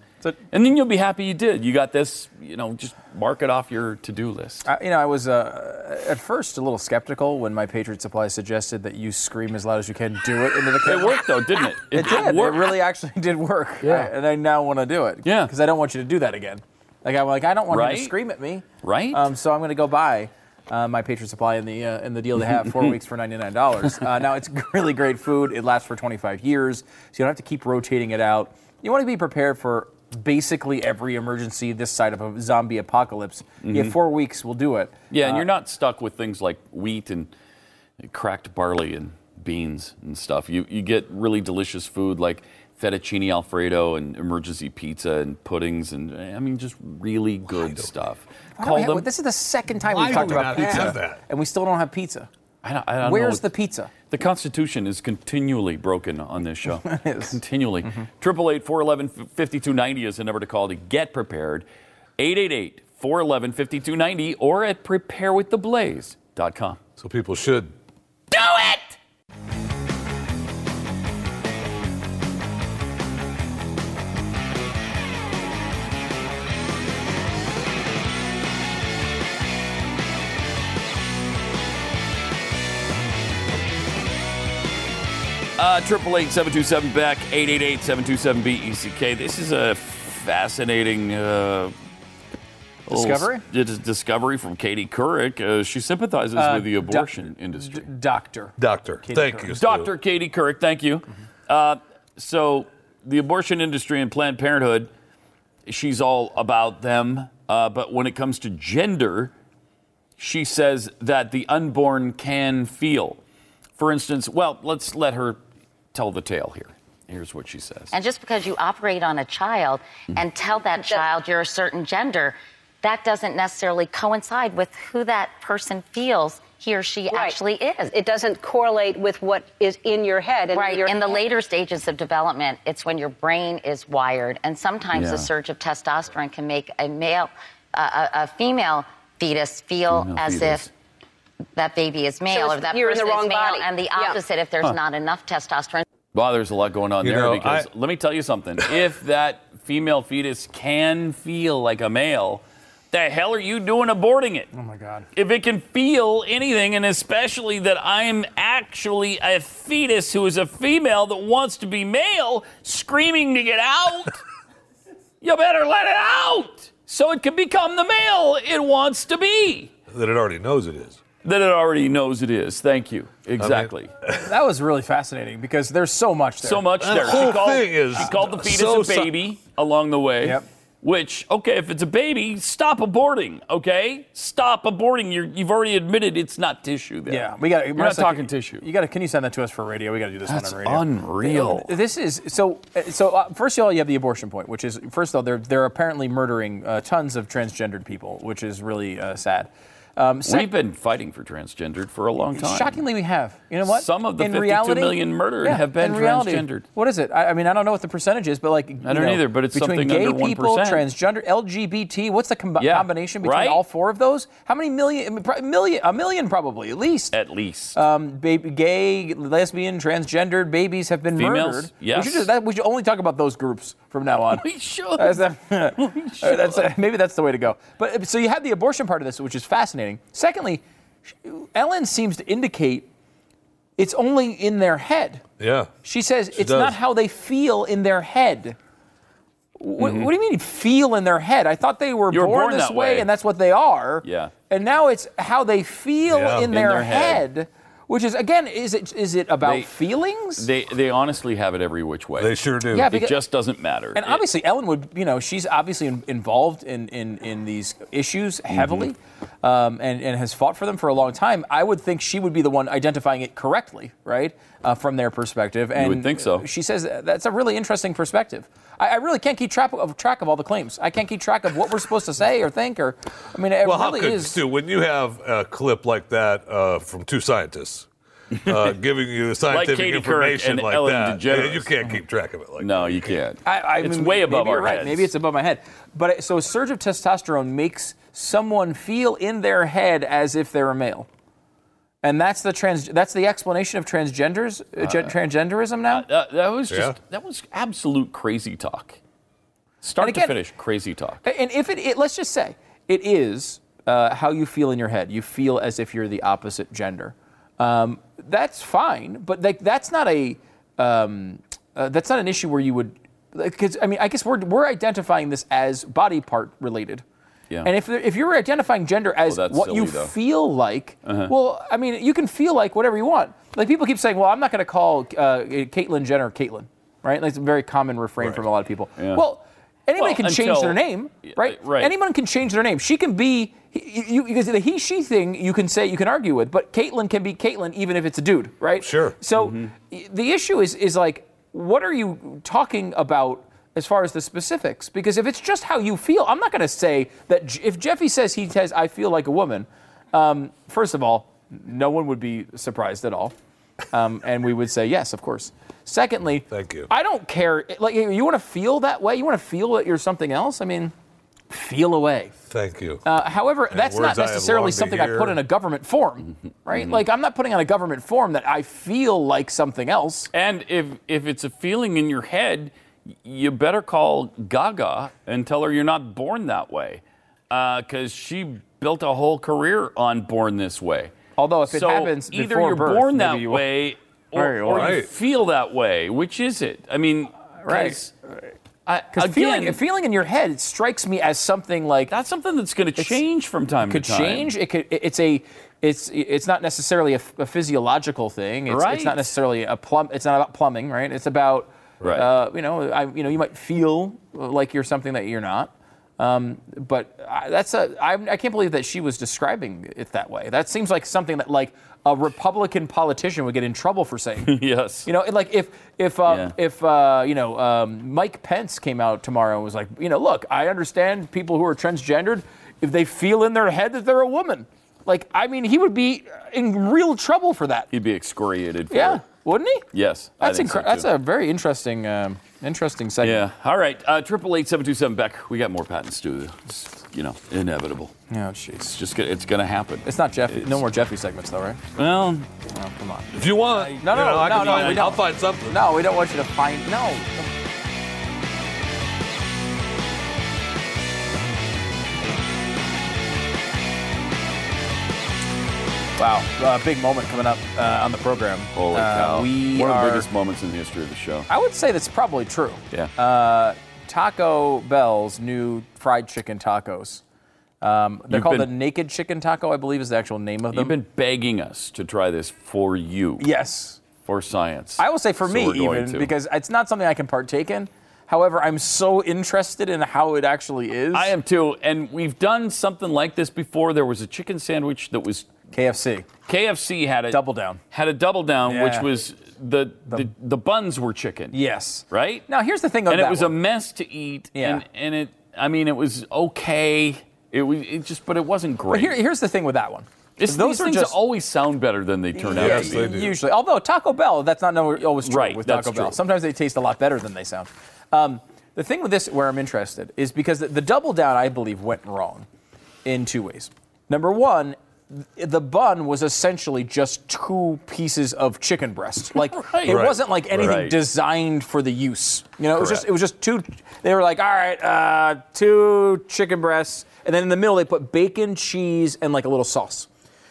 you'll be happy you did. You got this, just mark it off your to-do list. I was at first a little skeptical when My Patriot Supply suggested that you scream as loud as you can, do it into the camera. It worked, though, didn't it? It did. Work. It really actually did work. Yeah. And I now want to do it. Yeah. Because I don't want you to do that again. I don't want you to scream at me. Right. So I'm going to go buy My Patriot Supply in the deal they have, 4 weeks for $99. Now, it's really great food. It lasts for 25 years, so you don't have to keep rotating it out. You want to be prepared for basically every emergency this side of a zombie apocalypse. Mm-hmm. Yeah, 4 weeks will do it. Yeah, and you're not stuck with things like wheat and cracked barley and beans and stuff. You get really delicious food like fettuccine Alfredo and emergency pizza and puddings and, just really good stuff. This is the second time we've talked about pizza, and we still don't have pizza. I don't Where's the pizza? The Constitution is continually broken on this show. It is. Continually. 888-411-5290 is the number to call to get prepared. 888-411-5290 or at preparewiththeblaze.com. So people should do it! 888-727-BECK, 888-727-BECK. This is a fascinating discovery. Discovery from Katie Couric. She sympathizes with the abortion industry. Doctor. Thank you. Dr. Katie Couric. Thank you. Mm-hmm. So the abortion industry and Planned Parenthood, she's all about them. But when it comes to gender, she says that the unborn can feel. For instance, well, let's let her tell the tale here. Here's what she says. And just because you operate on a child and tell that child you're a certain gender, that doesn't necessarily coincide with who that person feels he or she actually is. It doesn't correlate with what is in your head. And in the later stages of development, it's when your brain is wired. And sometimes a surge of testosterone can make a female fetus feel as if that baby is male, so or that you're person in the wrong is male, body. And the opposite if there's not enough testosterone. Well, there's a lot going on because let me tell you something. If that female fetus can feel like a male, the hell are you doing aborting it? Oh, my God. If it can feel anything, and especially that I'm actually a fetus who is a female that wants to be male, screaming to get out, you better let it out so it can become the male it wants to be. That it already knows it is. Thank you. Exactly. I mean, that was really fascinating because there's so much there. The whole thing is she called the fetus a baby along the way. Yep. Which, okay, if it's a baby, stop aborting, okay? Stop aborting. You've already admitted it's not tissue there. Yeah, we're not talking tissue. Can you send that to us for radio? We got to do this one on radio. That's unreal. This is, so first of all, you have the abortion point, which is, first of all, they're apparently murdering tons of transgendered people, which is really sad. We've been fighting for transgendered for a long time. Shockingly, we have. You know what? Some of the 52 million murdered have been transgendered. What is it? I mean, I don't know what the percentage is, but like I don't either. But it's something under 1%. Between gay people, transgender, LGBT. What's the combination between all four of those? How many million? A million, probably at least. Gay, lesbian, transgendered babies have been murdered. Yes. We should only talk about those groups from now on. We should. Maybe that's the way to go. But so you have the abortion part of this, which is fascinating. Secondly, Ellen seems to indicate it's only in their head. Yeah. She says it's not how they feel in their head. What do you mean feel in their head? I thought they were born this way, and that's what they are. Yeah. And now it's how they feel in their head. Which is, again, is it about feelings? They honestly have it every which way. They sure do. Yeah, it just doesn't matter. And obviously, Ellen would, she's obviously involved in these issues heavily and has fought for them for a long time. I would think she would be the one identifying it correctly, right, from their perspective. And you would think so. She says that's a really interesting perspective. I really can't keep track of all the claims. I can't keep track of what we're supposed to say or think or, Stu, when you have a clip like that from two scientists giving you scientific information like Ellen that, you can't keep track of it like that. No, you can't. It's way above our heads. Maybe it's above my head. But so a surge of testosterone makes someone feel in their head as if they're a male. And that's that's the explanation of transgenderism now? That was absolute crazy talk. To finish, crazy talk. And if let's just say it is how you feel in your head. You feel as if you're the opposite gender. That's fine, but that's not that's not an issue where you would, because I guess we're identifying this as body part related. Yeah. And if you're identifying gender as feel like, you can feel like whatever you want. Like people keep saying, well, I'm not going to call Caitlyn Jenner Caitlyn, right? That's a very common refrain from a lot of people. Yeah. Well, anybody can change their name, right? Right. Anyone can change their name. She can be because the he/she thing you can argue with, but Caitlyn can be Caitlyn even if it's a dude, right? Sure. So the issue is like, what are you talking about? As far as the specifics, because if it's just how you feel, I'm not going to say that if Jeffy says I feel like a woman, first of all, no one would be surprised at all. And we would say, yes, of course. Secondly, thank you. I don't care. Like, you want to feel that way? You want to feel that you're something else? Feel away. Thank you. However, that's not necessarily something I put in a government form, right? Like, I'm not putting on a government form that I feel like something else. And if it's a feeling in your head, you better call Gaga and tell her you're not born that way, because she built a whole career on born this way. Although if it happens before birth, either you're born that way or you feel that way. Which is it? I mean, right. Because feeling in your head, it strikes me as something like that's something that's going to change from time to time. It's not necessarily a physiological thing. It's not necessarily It's not about plumbing, right? It's about you might feel like you're something that you're not. I can't believe that she was describing it that way. That seems like something that like a Republican politician would get in trouble for saying. Yes. You know, like if Mike Pence came out tomorrow and was like, you know, look, I understand people who are transgendered if they feel in their head that they're a woman. Like, I mean, he would be in real trouble for that. He'd be excoriated for it. Wouldn't he? Yes. That's a very interesting segment. Yeah. All right. 888-727-BECK. We got more Pat and Stu. It's, inevitable. Oh, jeez. It's just it's going to happen. It's not Jeffy. No more Jeffy segments, though, right? Well, no, come on. If you want. I'll find something. No, we don't want you to find. No. Wow, big moment coming up on the program. Holy cow. One of the biggest moments in the history of the show. I would say that's probably true. Yeah. Taco Bell's new fried chicken tacos. They're called the Naked Chicken Taco, I believe is the actual name of them. You've been begging us to try this for you. Yes. For science. I will say because it's not something I can partake in. However, I'm so interested in how it actually is. I am too. And we've done something like this before. There was a chicken sandwich that was... KFC had a double down. Which was the buns were chicken. Yes. Right? Now here's the thing about that. And it was a mess to eat. Yeah. And it was okay. But it wasn't great. But here's the thing with that one. Those things always sound better than they turn out to be. Yes, they do. Usually. Although Taco Bell, that's not always true with Taco Bell. Sometimes they taste a lot better than they sound. The thing with this where I'm interested is because the double down, I believe, went wrong in two ways. Number one, the bun was essentially just two pieces of chicken breast. Like it wasn't like anything designed for the use. It was just two. They were like, all right, two chicken breasts, and then in the middle they put bacon, cheese, and like a little sauce.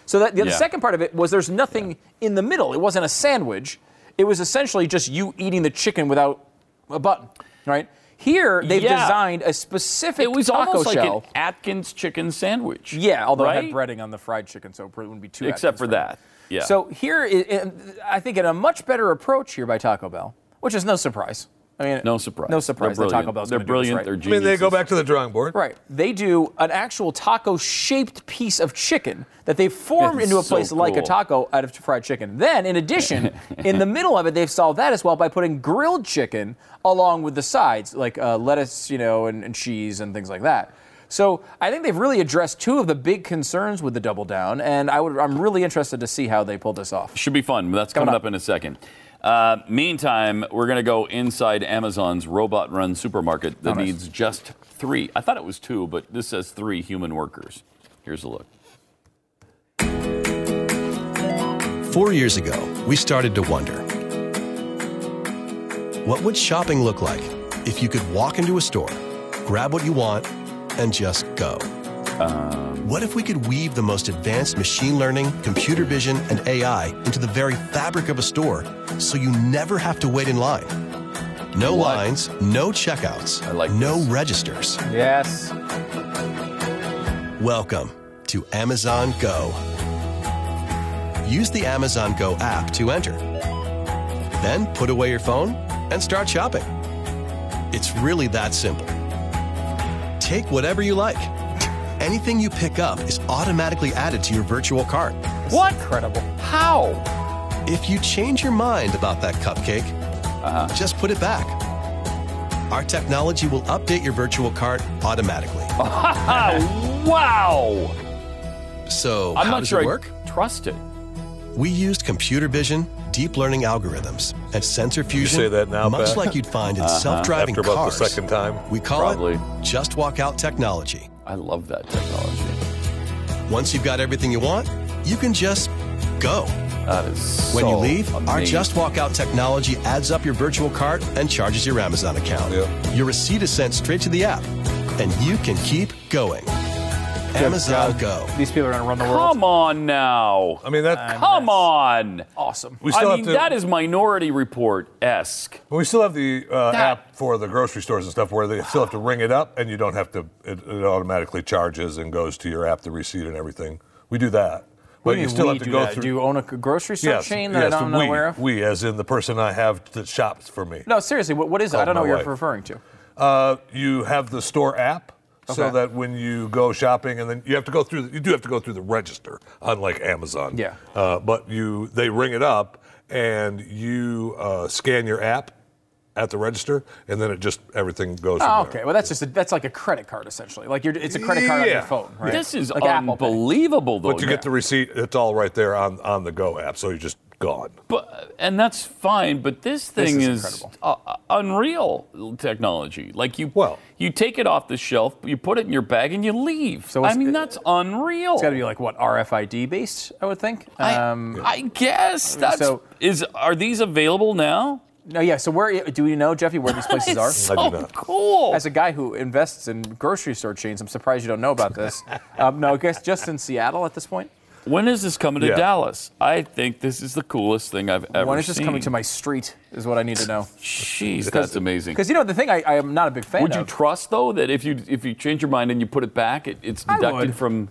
So that the second part of it was there's nothing in the middle. It wasn't a sandwich. It was essentially just you eating the chicken without a bun, right? Here, they've designed a specific taco shell. It was almost like an Atkins chicken sandwich. Yeah, although it had breading on the fried chicken, so it wouldn't be too Except Atkins for bread. That, yeah. So here, I think in a much better approach here by Taco Bell, which is no surprise. I mean, no surprise that Taco Bell's going to do this right. They're brilliant. I mean, they go back to the drawing board. Right. They do an actual taco-shaped piece of chicken that they've formed into a place like a taco out of fried chicken. Then, in addition, in the middle of it, they've solved that as well by putting grilled chicken along with the sides, like lettuce, and cheese and things like that. So I think they've really addressed two of the big concerns with the double down, and I'm really interested to see how they pull this off. Should be fun. That's coming up in a second. Meantime, we're going to go inside Amazon's robot-run supermarket that needs just three. I thought it was two, but this says three human workers. Here's a look. 4 years ago, we started to wonder, what would shopping look like if you could walk into a store, grab what you want, and just go? What if we could weave the most advanced machine learning, computer vision, and AI into the very fabric of a store so you never have to wait in line? No lines, no checkouts, no registers. Yes. Welcome to Amazon Go. Use the Amazon Go app to enter. Then put away your phone and start shopping. It's really that simple. Take whatever you like. Anything you pick up is automatically added to your virtual cart. What? Incredible. How? If you change your mind about that cupcake, just put it back. Our technology will update your virtual cart automatically. Wow! So, how does it work? I trust it. We used computer vision, deep learning algorithms, and sensor fusion. You say that now, much like you'd find in self-driving cars. After about the second time. We call it Just Walk Out technology. I love that technology. Once you've got everything you want, you can just go. That is so amazing. When you leave, our Just Walk Out technology adds up your virtual cart and charges your Amazon account. Yep. Your receipt is sent straight to the app, and you can keep going. Amazon Go. These people are going to run the world. Come on now. I mean, that. Come on. Awesome. I mean, that is Minority Report-esque. But we still have the app for the grocery stores and stuff where they still have to ring it up, and you don't have to. It automatically charges and goes to your app, the receipt and everything. We do that. But you still have to go through. Do you own a grocery store chain that I'm not aware of? We, as in the person I have that shops for me. No, seriously, what is it? I don't know what you're referring to. You have the store app, so that when you go shopping, and then you have to go through. You do have to go through the register, unlike Amazon. Yeah. But they ring it up, and you scan your app at the register, and then it just everything goes. Oh, okay. Well, that's that's like a credit card essentially. Like it's a credit card on your phone. Right? This is like unbelievable, though. But you get the receipt; it's all right there on the Go app. So you're just gone. But that's fine. But this thing is unreal technology. Like you take it off the shelf, you put it in your bag, and you leave. So I mean, that's unreal. It's got to be like RFID based, I would think. I guess that's. Are these available now? No, yeah. So where do you know, Jeffy, where these places are? I do not. Cool. As a guy who invests in grocery store chains, I'm surprised you don't know about this. No, I guess just in Seattle at this point. When is this coming to Dallas? I think this is the coolest thing I've ever seen. When is this coming to my street is what I need to know. Jeez, that's amazing. Because, the thing I am not a big fan of. Would you trust, though, that if you change your mind and you put it back, it's deducted from...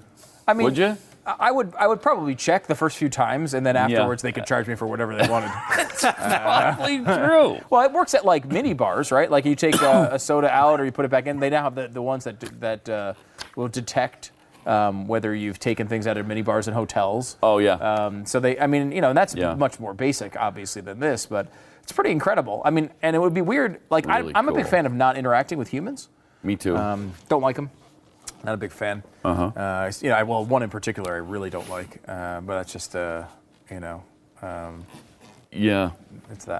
I mean, would you? I would probably check the first few times, and then afterwards they could charge me for whatever they wanted. That's probably true. Well, it works at like mini bars, right? Like you take a soda out or you put it back in. They now have the ones that will detect whether you've taken things out of mini bars and hotels. Oh yeah. So they, and that's much more basic, obviously, than this, but it's pretty incredible. I mean, and it would be weird. Like really I'm a big fan of not interacting with humans. Me too. Don't like them. Not a big fan. Uh-huh. One in particular I really don't like, but that's just, it's that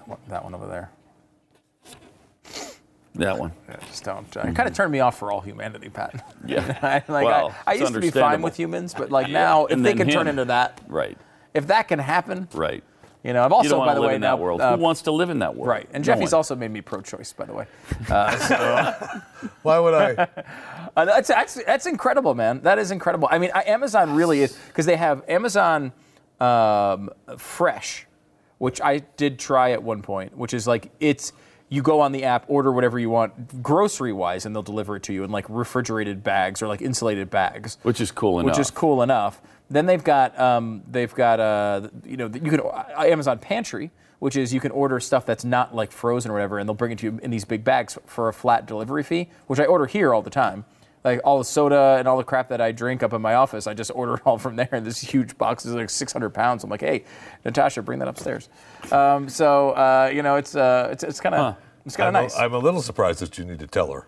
one over there. That one. Yeah, just don't. It kind of turned me off for all humanity, Pat. Yeah. I used to be fine with humans, but now if they can turn into that, right? If that can happen, right? I've also, by the way, now who wants to live in that world? Right. And Jeffy's also made me pro-choice, by the way. Why would I? That's incredible, man. That is incredible. I mean, Amazon really is, because they have Amazon Fresh, which I did try at one point, which is like you go on the app, order whatever you want grocery-wise, and they'll deliver it to you in like refrigerated bags or like insulated bags, which is cool enough. Then they've got you can Amazon Pantry, which is you can order stuff that's not like frozen or whatever, and they'll bring it to you in these big bags for a flat delivery fee, which I order here all the time. Like all the soda and all the crap that I drink up in my office, I just order it all from there. And this huge box is like 600 pounds. I'm like, hey, Natasha, bring that upstairs. It's kind of nice. I'm a little surprised that you need to tell her.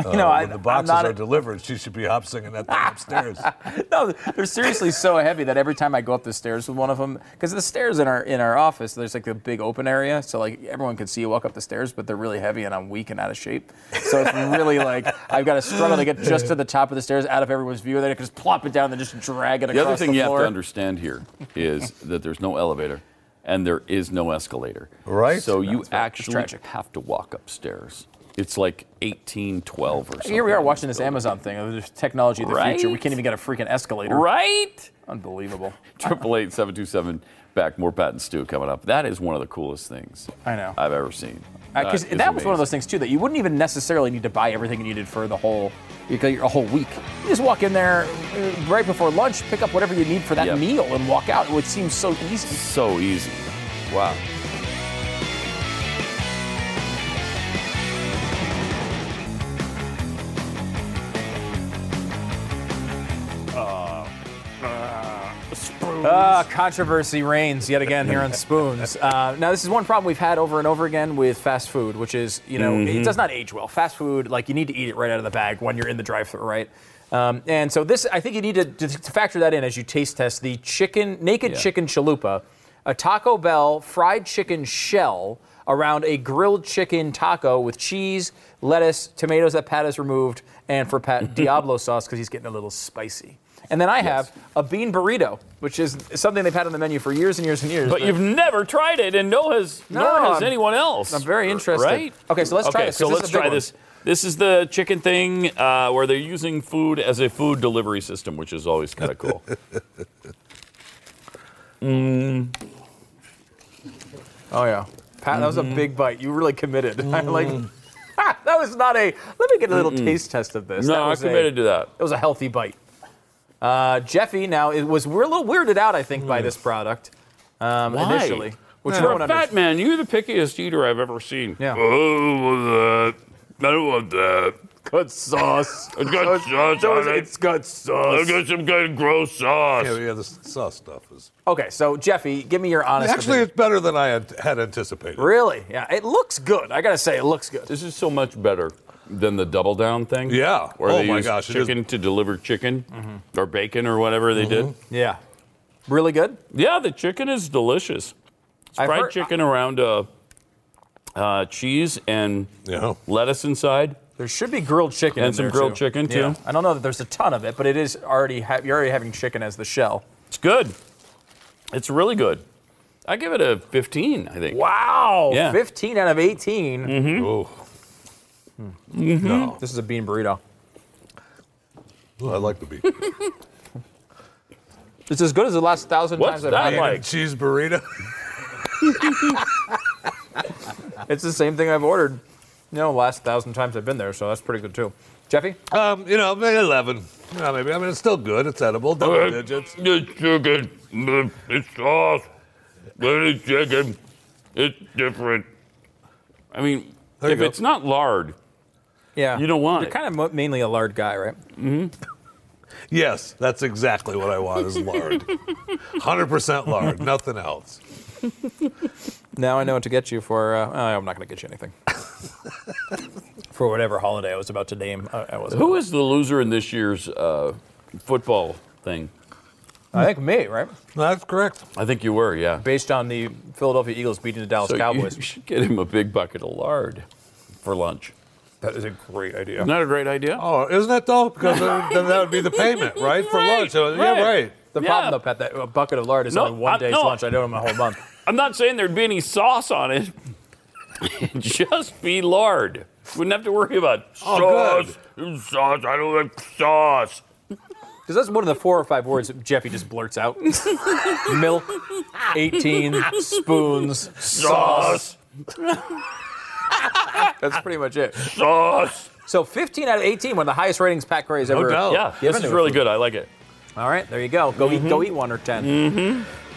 When the boxes are delivered, she should be hop singing that thing upstairs. No, they're seriously so heavy that every time I go up the stairs with one of them, because the stairs in our office, there's like a big open area, so like everyone can see you walk up the stairs, but they're really heavy and I'm weak and out of shape. So it's really like I've got to struggle to get just to the top of the stairs, out of everyone's view, and then I can just plop it down and just drag it across the floor. The other thing you have to understand here is that there's no elevator. And there is no escalator. Right. So you actually have to walk upstairs. It's like 1812 or something. Here we are watching this Amazon thing. There's technology of the future. We can't even get a freaking escalator. Right? Unbelievable. 888-727 back. More Pat and Stu coming up. That is one of the coolest things I know I've ever seen. Because that was one of those things, too, that you wouldn't even necessarily need to buy everything you needed for a whole week. You just walk in there right before lunch, pick up whatever you need for that meal, and walk out. It would seem so easy. So easy. Wow. Controversy reigns yet again here on Spoons. Now, this is one problem we've had over and over again with fast food, which is, it does not age well. Fast food, like, you need to eat it right out of the bag when you're in the drive-thru, right? And so this, I think you need to factor that in as you taste test the naked chicken chalupa, a Taco Bell fried chicken shell around a grilled chicken taco with cheese, lettuce, tomatoes that Pat has removed, and for Pat, Diablo sauce because he's getting a little spicy. And then I have a bean burrito, which is something they've had on the menu for years and years and years. But you've never tried it, and nor has anyone else. I'm very interested. Right? Okay, so let's try this. So let's try this. This is the chicken thing where they're using food as a food delivery system, which is always kind of cool. Oh, yeah. Pat, that was a big bite. You really committed. I like... That was not a... Let me get a little taste test of this. No, I committed to that. It was a healthy bite. Jeffy, now, we're a little weirded out, I think, by this product initially. Which no one understood. Fat man, you're the pickiest eater I've ever seen. Yeah. Oh, I don't want that. Got sauce. It's got sauce on it. It's got sauce. It's got some good gross sauce. Yeah, the sauce stuff is... Okay, so, Jeffy, give me your honest opinion. It's better than I had anticipated. Really? Yeah, it looks good. I got to say, it looks good. This is so much better than the double down thing. Yeah. Where they use chicken to deliver chicken or bacon or whatever they did. Yeah. Really good? Yeah, the chicken is delicious. It's fried chicken around cheese and lettuce inside. There should be grilled chicken and in there, grilled chicken, too. Yeah. I don't know that there's a ton of it, but it is already... you're already having chicken as the shell. It's good. It's really good. I give it a 15, I think. Wow! Yeah. 15 out of 18. Mm-hmm. Oh. No. This is a bean burrito. Ooh, I like the bean. It's as good as the last 1,000 times I've had it. Like cheese burrito? It's the same thing I've ordered. You know, last 1,000 times I've been there, so that's pretty good, too. Jeffy? You know, maybe 11. Yeah, maybe. I mean, it's still good. It's edible. Double digits. It's chicken. It's sauce. But it's chicken. It's different. I mean, if it's not lard, you don't want it. You're kind of mainly a lard guy, right? Mm-hmm. Yes, that's exactly what I want is lard. 100% lard. Nothing else. Now I know what to get you for. I'm not going to get you anything. For whatever holiday I was about to name. Who is the loser in this year's football thing? I think me, right? That's correct. I think you were, yeah. Based on the Philadelphia Eagles beating the Dallas Cowboys. You should get him a big bucket of lard for lunch. That is a great idea. Not a great idea? Oh, isn't it, though? Because then that would be the payment, right? For lunch. Yeah, right. The problem, though, Pat, that a bucket of lard is only one day's lunch. I don't have my whole month. I'm not saying there'd be any sauce on it. Just be lard. Wouldn't have to worry about sauce. Good. Sauce. I don't like sauce. Because that's one of the 4 or 5 words that Jeffy just blurts out. Milk, 18, spoons, sauce. That's pretty much it. Sauce. So 15 out of 18, one of the highest ratings Pat Gray has ever. Yeah, this is really good. I like it. All right, there you go. Go eat one or 10. Mm-hmm.